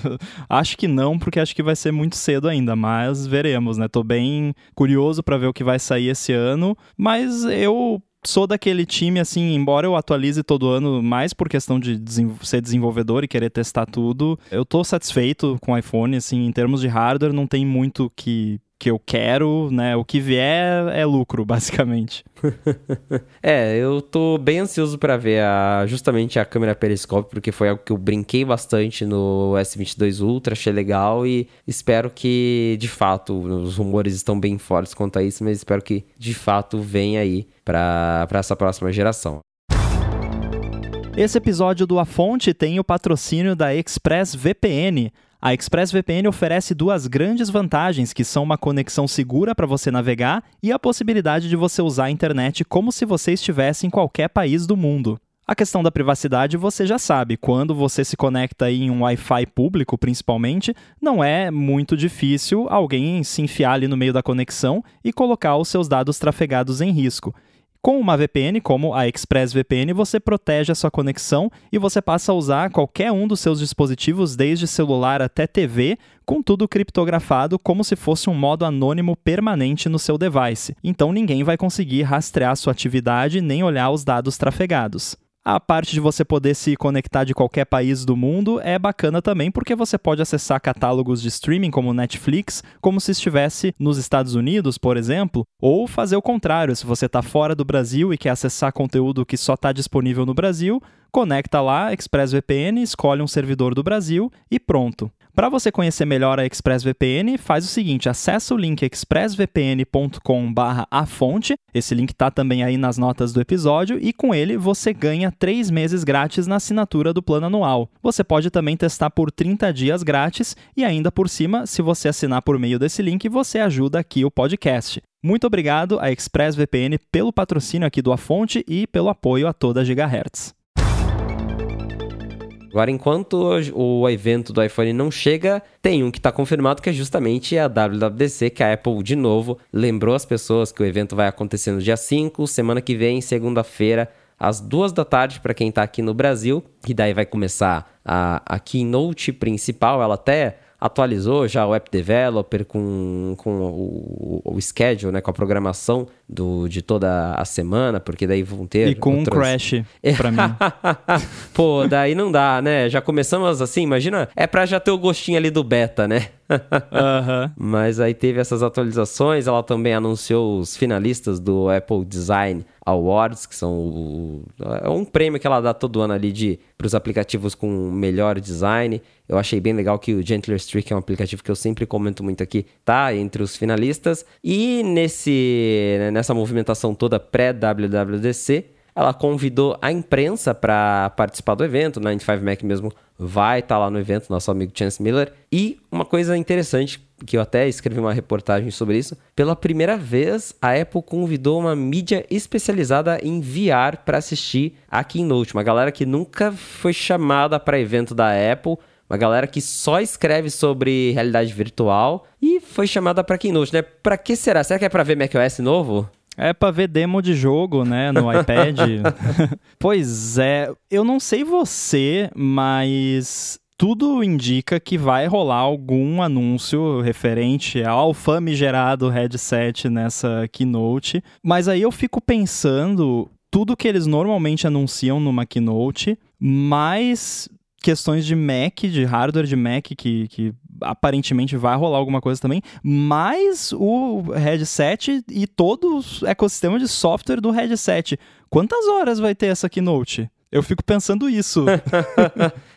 Acho que não, porque acho que vai ser muito cedo ainda, mas veremos, né? Tô bem curioso pra ver o que vai sair esse ano, mas eu sou daquele time, assim, embora eu atualize todo ano mais por questão de ser desenvolvedor e querer testar tudo, eu tô satisfeito com o iPhone, assim, em termos de hardware, não tem muito que, que eu quero, né? O que vier é lucro, basicamente. É, eu tô bem ansioso pra ver a, justamente a câmera periscópio, porque foi algo que eu brinquei bastante no S vinte e dois Ultra, achei legal e espero que, de fato, os rumores estão bem fortes quanto a isso, mas espero que, de fato, venha aí para essa próxima geração. Esse episódio do A Fonte tem o patrocínio da ExpressVPN. A ExpressVPN oferece duas grandes vantagens, que são uma conexão segura para você navegar e a possibilidade de você usar a internet como se você estivesse em qualquer país do mundo. A questão da privacidade você já sabe, quando você se conecta aí em um Wi-Fi público, principalmente, não é muito difícil alguém se enfiar ali no meio da conexão e colocar os seus dados trafegados em risco. Com uma V P N, como a ExpressVPN, você protege a sua conexão e você passa a usar qualquer um dos seus dispositivos, desde celular até T V, com tudo criptografado como se fosse um modo anônimo permanente no seu device. Então ninguém vai conseguir rastrear sua atividade nem olhar os dados trafegados. A parte de você poder se conectar de qualquer país do mundo é bacana também, porque você pode acessar catálogos de streaming como Netflix, como se estivesse nos Estados Unidos, por exemplo, ou fazer o contrário, se você está fora do Brasil e quer acessar conteúdo que só está disponível no Brasil, conecta lá, ExpressVPN, escolhe um servidor do Brasil e pronto. Para você conhecer melhor a ExpressVPN, faz o seguinte, acessa o link expressvpn ponto com barra a fonte, esse link está também aí nas notas do episódio, e com ele você ganha três meses grátis na assinatura do plano anual. Você pode também testar por trinta dias grátis e ainda por cima, se você assinar por meio desse link, você ajuda aqui o podcast. Muito obrigado à ExpressVPN pelo patrocínio aqui do A Fonte e pelo apoio a toda a Gigahertz. Agora, enquanto o evento do iPhone não chega, tem um que está confirmado, que é justamente a W W D C, que a Apple, de novo, lembrou as pessoas que o evento vai acontecer no dia cinco, semana que vem, segunda-feira, às duas da tarde, para quem está aqui no Brasil, que daí vai começar a, a Keynote principal. Ela até atualizou já o App Developer com, com o, o schedule, né? Com a programação do, de toda a semana, porque daí vão ter... E com outras... um crash pra mim. Pô, daí não dá, né? Já começamos assim, imagina... É pra já ter o gostinho ali do beta, né? Uhum. Mas aí teve essas atualizações, ela também anunciou os finalistas do Apple Design Awards, que são o, é um prêmio que ela dá todo ano ali para os aplicativos com melhor design. Eu achei bem legal que o Gentler Streak, que é um aplicativo que eu sempre comento muito aqui, tá entre os finalistas. E nesse, nessa movimentação toda pré-W W D C, ela convidou a imprensa para participar do evento. nine to five Mac mesmo vai estar tá lá no evento, nosso amigo Chance Miller. E uma coisa interessante, que eu até escrevi uma reportagem sobre isso, pela primeira vez a Apple convidou uma mídia especializada em V R para assistir a Keynote. Uma galera que nunca foi chamada para evento da Apple, uma galera que só escreve sobre realidade virtual e foi chamada para Keynote, né? Para que será? Será que é para ver macOS novo? É pra ver demo de jogo, né, no iPad. Pois é, eu não sei você, mas tudo indica que vai rolar algum anúncio referente ao famigerado headset nessa Keynote. Mas aí eu fico pensando, tudo que eles normalmente anunciam numa Keynote, mais questões de Mac, de hardware de Mac, que... que... aparentemente vai rolar alguma coisa também, mas o headset e todo o ecossistema de software do headset. Quantas horas vai ter essa Keynote? Eu fico pensando isso.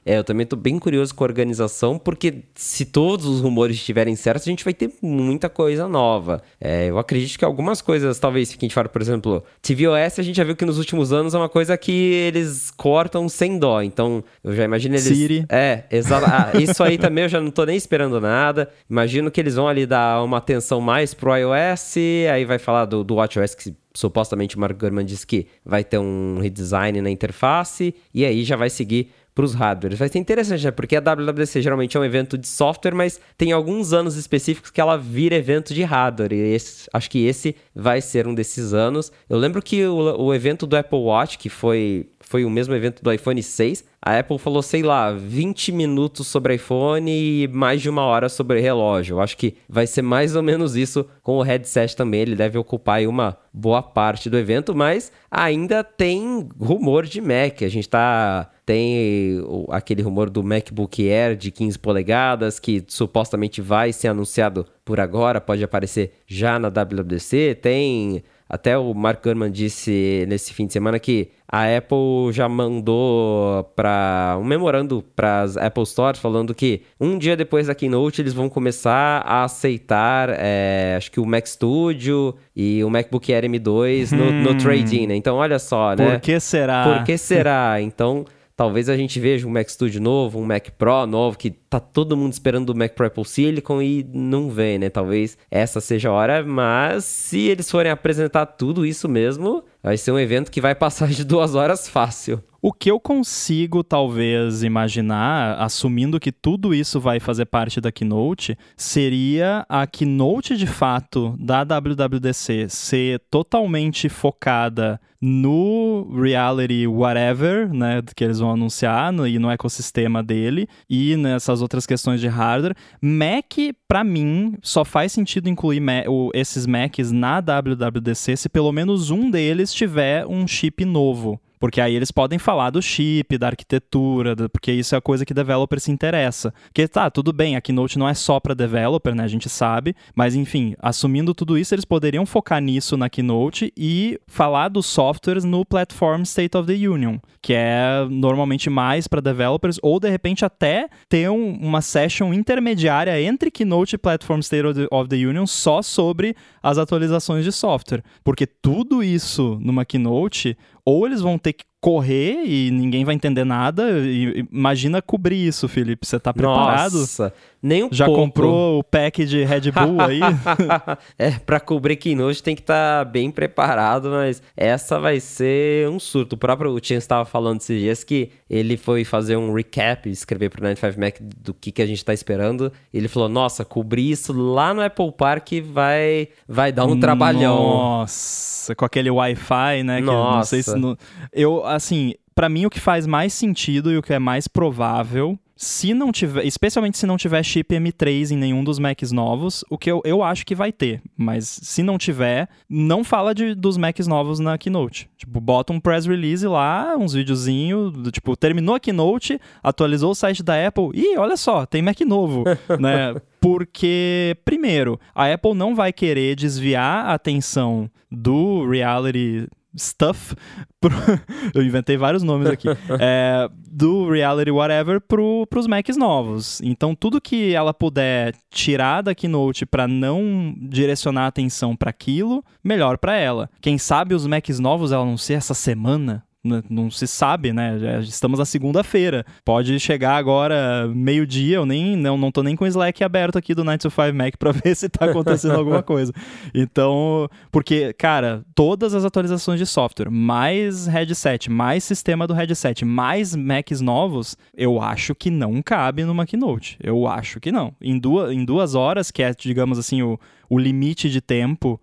É, eu também tô bem curioso com a organização, porque se todos os rumores estiverem certos, a gente vai ter muita coisa nova. É, eu acredito que algumas coisas talvez fiquem de fora. Por exemplo, tvOS, a gente já viu que nos últimos anos é uma coisa que eles cortam sem dó. Então, eu já imagino eles... Siri. É, exato. Ah, isso aí também eu já não tô nem esperando nada. Imagino que eles vão ali dar uma atenção mais pro iOS, aí vai falar do, do watchOS, que supostamente o Mark Gurman disse que vai ter um redesign na interface, e aí já vai seguir para os hardwares. Vai ser interessante, né? Porque a W W D C geralmente é um evento de software, mas tem alguns anos específicos que ela vira evento de hardware, e esse, acho que esse vai ser um desses anos. Eu lembro que o, o evento do Apple Watch, que foi, foi o mesmo evento do iPhone seis, a Apple falou, sei lá, vinte minutos sobre iPhone e mais de uma hora sobre relógio. Eu acho que vai ser mais ou menos isso com o headset também. Ele deve ocupar aí uma boa parte do evento, mas ainda tem rumor de Mac. A gente tá... Tem aquele rumor do MacBook Air de quinze polegadas, que supostamente vai ser anunciado por agora, pode aparecer já na W W D C. Tem... Até o Mark Gurman disse nesse fim de semana que a Apple já mandou para um memorando para as Apple Stores falando que um dia depois da Keynote eles vão começar a aceitar, é, acho que o Mac Studio e o MacBook Air M dois no, hum, no trade-in, né? Então, olha só, né? Por que será? Por que será? Então... Talvez a gente veja um Mac Studio novo, um Mac Pro novo, que tá todo mundo esperando o Mac Pro Apple Silicon e não vem, né? Talvez essa seja a hora, mas se eles forem apresentar tudo isso mesmo, vai ser um evento que vai passar de duas horas fácil. O que eu consigo, talvez, imaginar, assumindo que tudo isso vai fazer parte da Keynote, seria a Keynote, de fato, da W W D C ser totalmente focada no reality whatever, né, que eles vão anunciar, no, e no ecossistema dele, e nessas outras questões de hardware. Mac, pra mim, só faz sentido incluir Mac, o, esses Macs na W W D C se pelo menos um deles tiver um chip novo. Porque aí eles podem falar do chip, da arquitetura, do, porque isso é a coisa que developer se interessa. Porque tá, tudo bem, a Keynote não é só para developer, né? A gente sabe. Mas enfim, assumindo tudo isso, eles poderiam focar nisso na Keynote e falar dos softwares no Platform State of the Union, que é normalmente mais para developers, ou de repente até ter um, uma session intermediária entre Keynote e Platform State of the, of the Union só sobre as atualizações de software. Porque tudo isso numa Keynote... Ou eles vão ter que correr e ninguém vai entender nada. E imagina cobrir isso, Felipe. Você tá preparado? Nossa, nem um pouco. Já comprou o pack de Red Bull aí? É, pra cobrir Keynote tem que estar tá bem preparado, mas essa vai ser um surto. O próprio Chance estava falando esses dias que ele foi fazer um recap, escrever pro nine to five Mac do que, que a gente tá esperando. Ele falou, nossa, cobrir isso lá no Apple Park vai, vai dar um nossa, trabalhão. Nossa, com aquele Wi-Fi, né? Que nossa. Não sei se No, eu, assim, pra mim o que faz mais sentido e o que é mais provável, se não tiver, especialmente se não tiver chip M três em nenhum dos Macs novos, o que eu, eu acho que vai ter, mas se não tiver, não fala de, dos Macs novos na Keynote. Tipo, bota um press release lá, uns videozinhos, tipo, terminou a Keynote, atualizou o site da Apple, e olha só, tem Mac novo, né? Porque, primeiro, a Apple não vai querer desviar a atenção do reality stuff, pro... eu inventei vários nomes aqui, é, do reality whatever pro, pros Macs novos. Então tudo que ela puder tirar da Keynote pra não direcionar a atenção pra aquilo, melhor pra ela. Quem sabe os Macs novos ela não ser essa semana? Não se sabe, né? Já estamos na segunda-feira. Pode chegar agora meio-dia, eu nem, não, não tô nem com o Slack aberto aqui do nine to five Mac pra ver se tá acontecendo alguma coisa. Então, porque, cara, todas as atualizações de software, mais headset, mais sistema do headset, mais Macs novos, eu acho que não cabe numa Keynote. Eu acho que não. Em duas, em duas horas, que é, digamos assim, o O limite de tempo,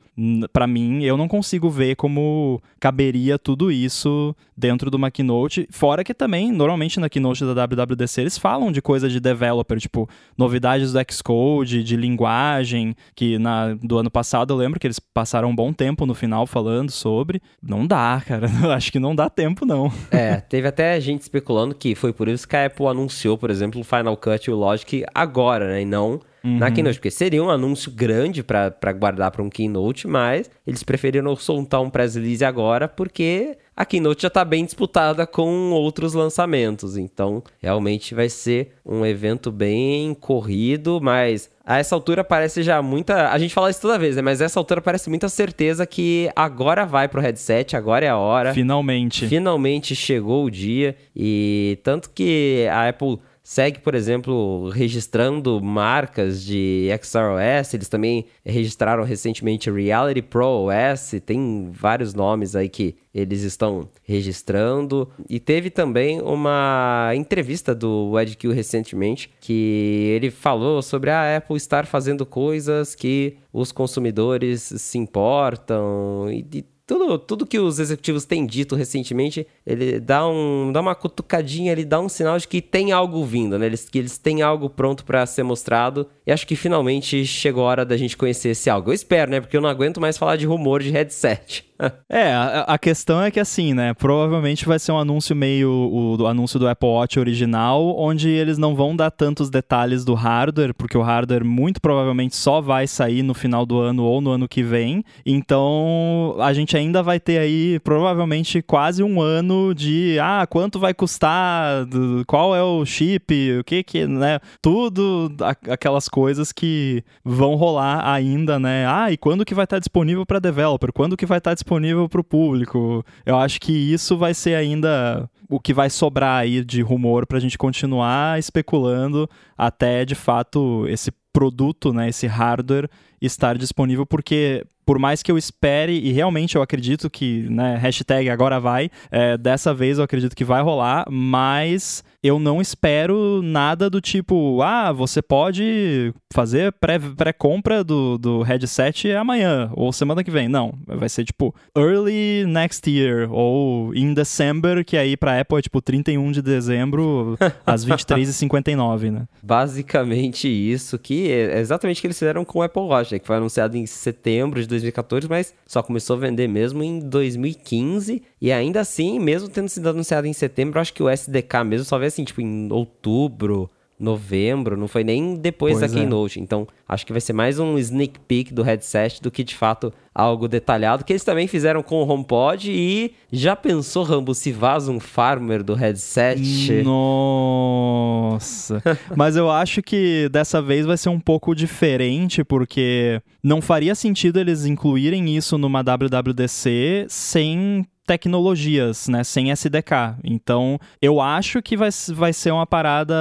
pra mim, eu não consigo ver como caberia tudo isso dentro de uma Keynote. Fora que também, normalmente na Keynote da W W D C, eles falam de coisa de developer, tipo, novidades do Xcode, de linguagem, que na, do ano passado eu lembro que eles passaram um bom tempo no final falando sobre. Não dá, cara. Acho que não dá tempo, não. É, teve até gente especulando que foi por isso que a Apple anunciou, por exemplo, o Final Cut e o Logic agora, né? E não... Uhum. Na Keynote, porque seria um anúncio grande para guardar para um Keynote, mas eles preferiram soltar um press release agora porque a Keynote já está bem disputada com outros lançamentos. Então, realmente vai ser um evento bem corrido, mas a essa altura parece já muita... A gente fala isso toda vez, né? Mas a essa altura parece muita certeza que agora vai pro headset, agora é a hora. Finalmente. Finalmente chegou o dia. E tanto que a Apple... segue, por exemplo, registrando marcas de X R O S, eles também registraram recentemente Reality Pro O S, tem vários nomes aí que eles estão registrando. E teve também uma entrevista do EdQ recentemente, que ele falou sobre a Apple estar fazendo coisas que os consumidores se importam e de Tudo, tudo que os executivos têm dito recentemente, ele dá, um, dá uma cutucadinha, ele dá um sinal de que tem algo vindo, né? Eles, que eles têm algo pronto para ser mostrado. E acho que finalmente chegou a hora da gente conhecer esse algo. Eu espero, né? Porque eu não aguento mais falar de rumor de headset. É, a, a questão é que assim, né, provavelmente vai ser um anúncio meio o, o anúncio do Apple Watch original, onde eles não vão dar tantos detalhes do hardware, porque o hardware muito provavelmente só vai sair no final do ano ou no ano que vem, então a gente ainda vai ter aí provavelmente quase um ano de, ah, quanto vai custar, qual é o chip, o que que, né, tudo a, aquelas coisas que vão rolar ainda, né, ah, e quando que vai estar disponível para developer, quando que vai estar disponível disponível para o público. Eu acho que isso vai ser ainda o que vai sobrar aí de rumor para a gente continuar especulando até, de fato, esse produto, né, esse hardware estar disponível, porque por mais que eu espere, e realmente eu acredito que, né, hashtag agora vai, é, dessa vez eu acredito que vai rolar, mas eu não espero nada do tipo, ah, você pode fazer pré, pré-compra do, do headset amanhã, ou semana que vem. Não, vai ser tipo early next year, ou in December, que aí pra Apple é tipo trinta e um de dezembro, às vinte e três e cinquenta e nove, né? Basicamente isso, que é exatamente o que eles fizeram com o Apple Watch, né, que foi anunciado em setembro de dois mil e quatorze, mas só começou a vender mesmo em dois mil e quinze. E ainda assim, mesmo tendo sido anunciado em setembro, acho que o S D K mesmo só veio assim, tipo, em outubro, novembro, não foi nem depois pois da Keynote. É. Então, acho que vai ser mais um sneak peek do headset do que, de fato, algo detalhado, que eles também fizeram com o HomePod. E já pensou, Rambo, se vaza um firmware do headset? Nossa! Mas eu acho que dessa vez vai ser um pouco diferente, porque não faria sentido eles incluírem isso numa W W D C sem tecnologias, né, sem S D K. Então, eu acho que vai, vai ser uma parada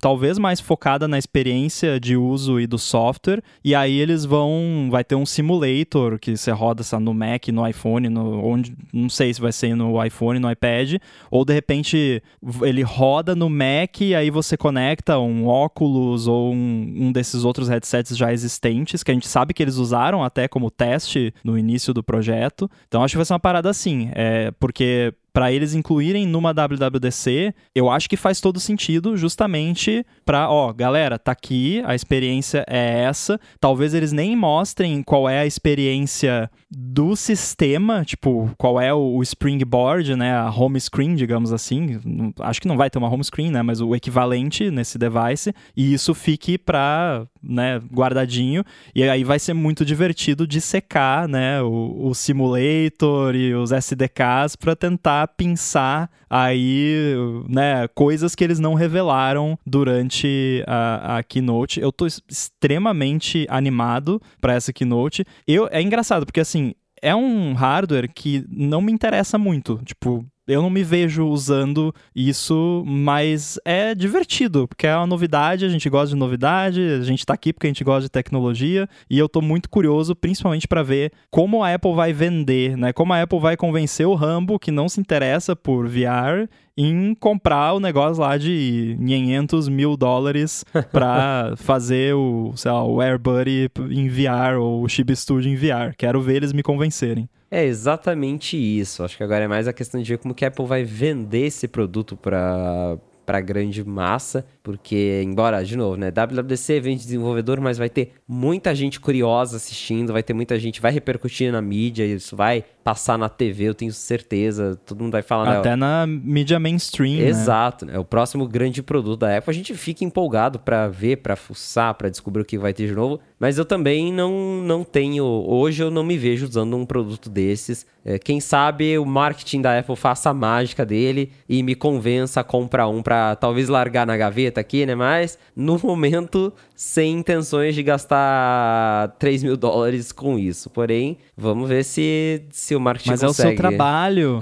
talvez mais focada na experiência de uso e do software, e aí eles vão, vai ter um simulator que você roda sabe, no Mac, no iPhone, no, onde, não sei se vai ser no iPhone, no iPad, ou de repente ele roda no Mac e aí você conecta um óculos ou um, um desses outros headsets já existentes, que a gente sabe que eles usaram até como teste no início do projeto. Então, acho que vai ser uma parada assim, é É, porque para eles incluírem numa W W D C, eu acho que faz todo sentido justamente para, ó, galera, tá aqui, a experiência é essa. Talvez eles nem mostrem qual é a experiência do sistema, tipo, qual é o, o Springboard, né, a home screen, digamos assim. Acho que não vai ter uma home screen, né, mas o equivalente nesse device. E isso fique pra, né, guardadinho. E aí vai ser muito divertido dissecar, né, o, o simulator e os S D Ks para tentar pensar aí, né, coisas que eles não revelaram durante a, a Keynote. Eu tô extremamente animado para essa Keynote. Eu, é engraçado, porque assim, é um hardware que não me interessa muito, tipo, eu não me vejo usando isso, mas é divertido, porque é uma novidade, a gente gosta de novidade, a gente tá aqui porque a gente gosta de tecnologia, e eu tô muito curioso, principalmente para ver como a Apple vai vender, né? Como a Apple vai convencer o Rambo, que não se interessa por V R, em comprar o negócio lá de quinhentos mil dólares pra fazer o, sei lá, o AirBuddy em V R ou o Chibi Studio em V R. Quero ver eles me convencerem. É exatamente isso. Acho que agora é mais a questão de ver como que a Apple vai vender esse produto para para grande massa, porque, embora, de novo, né, W W D C vem de desenvolvedor, mas vai ter muita gente curiosa assistindo, vai ter muita gente, vai repercutir na mídia, isso vai passar na T V, eu tenho certeza, todo mundo vai falar... Até né, na mídia mainstream, exato, né? É o próximo grande produto da Apple, a gente fica empolgado para ver, para fuçar, para descobrir o que vai ter de novo, mas eu também não, não tenho, hoje eu não me vejo usando um produto desses, é, quem sabe o marketing da Apple faça a mágica dele e me convença a comprar um para talvez largar na gaveta aqui, né, mas no momento sem intenções de gastar três mil dólares com isso, porém, vamos ver se... se o marketing mas consegue. É o seu trabalho.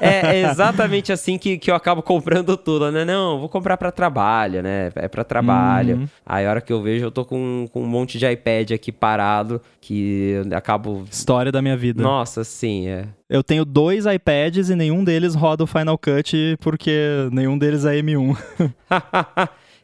é, é exatamente assim que, que eu acabo comprando tudo, né? Não, vou comprar pra trabalho, né? É pra trabalho. Uhum. Aí a hora que eu vejo, eu tô com, com um monte de iPad aqui parado, que eu acabo... História da minha vida. Nossa, sim, é... Eu tenho dois iPads e nenhum deles roda o Final Cut, porque nenhum deles é M um.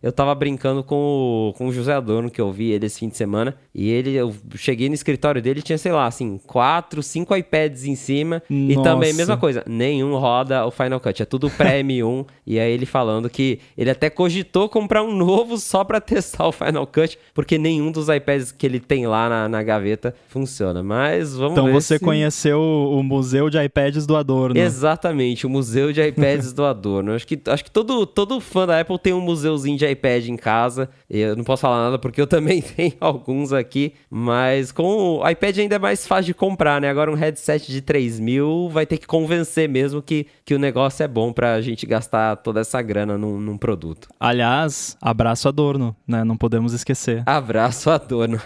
Eu tava brincando com o, com o José Adorno, que eu vi ele esse fim de semana, e ele, eu cheguei no escritório dele, tinha, sei lá, assim, quatro, cinco iPads em cima, Nossa. E também, mesma coisa, nenhum roda o Final Cut, é tudo pré-M um, e aí ele falando que ele até cogitou comprar um novo só pra testar o Final Cut, porque nenhum dos iPads que ele tem lá na, na gaveta funciona, mas vamos então ver. Então você se... conheceu o Museu de iPads do Adorno. Exatamente, o Museu de iPads do Adorno. Acho que, acho que todo, todo fã da Apple tem um museuzinho de iPad em casa, eu não posso falar nada porque eu também tenho alguns aqui, mas com o iPad ainda é mais fácil de comprar, né? Agora um headset de três mil vai ter que convencer mesmo que, que o negócio é bom pra gente gastar toda essa grana num, num produto. Aliás, abraço Adorno, né? Não podemos esquecer. Abraço Adorno.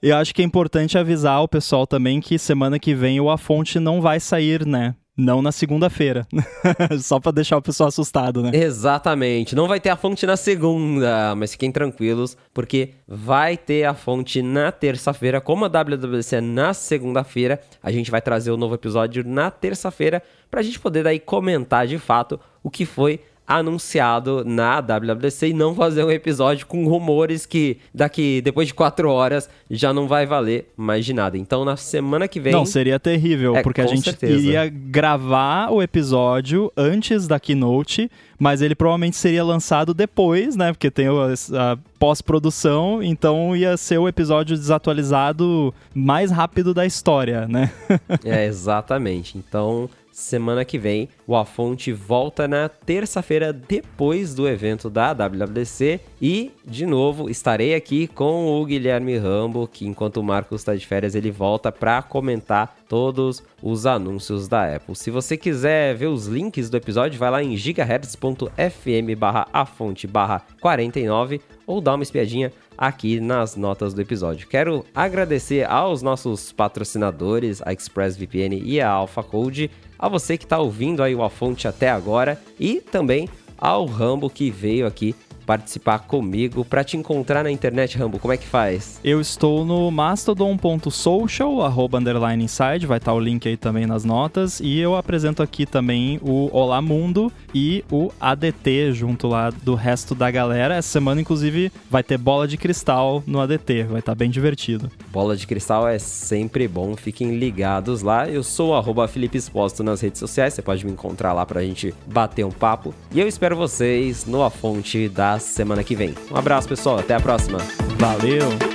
Eu acho que é importante avisar o pessoal também que semana que vem o A Fonte não vai sair, né? Não na segunda-feira, só pra deixar o pessoal assustado, né? Exatamente, não vai ter A Fonte na segunda, mas fiquem tranquilos, porque vai ter A Fonte na terça-feira, como a W W D C é na segunda-feira, a gente vai trazer o um novo episódio na terça-feira, pra gente poder daí comentar de fato o que foi anunciado na W W D C e não fazer um episódio com rumores que daqui, depois de quatro horas, já não vai valer mais de nada. Então, na semana que vem... Não, seria terrível, é, porque a gente certeza. iria gravar o episódio antes da Keynote, mas ele provavelmente seria lançado depois, né? Porque tem a pós-produção, então ia ser o episódio desatualizado mais rápido da história, né? É, exatamente. Então... semana que vem, o A Fonte volta na terça-feira, depois do evento da W W D C. E, de novo, estarei aqui com o Guilherme Rambo, que enquanto o Marcos está de férias, ele volta para comentar todos os anúncios da Apple. Se você quiser ver os links do episódio, vai lá em gigahertz.fm barra a fonte barra 49 ou dá uma espiadinha aqui nas notas do episódio. Quero agradecer aos nossos patrocinadores, a ExpressVPN e a Alpha Code, a você que está ouvindo aí o A Fonte até agora e também ao Rambo que veio aqui participar comigo. Para te encontrar na internet, Rambo, como é que faz? Eu estou no mastodon.social, arroba underline inside, vai estar o link aí também nas notas, e eu apresento aqui também o Olá Mundo e o A D T junto lá do resto da galera. Essa semana, inclusive, vai ter bola de cristal no A D T, vai estar bem divertido. Bola de cristal é sempre bom, fiquem ligados lá. Eu sou o arroba Felipe Exposto nas redes sociais, você pode me encontrar lá pra gente bater um papo, e eu espero vocês no A Fonte da semana que vem. Um abraço, pessoal. Até a próxima. Valeu!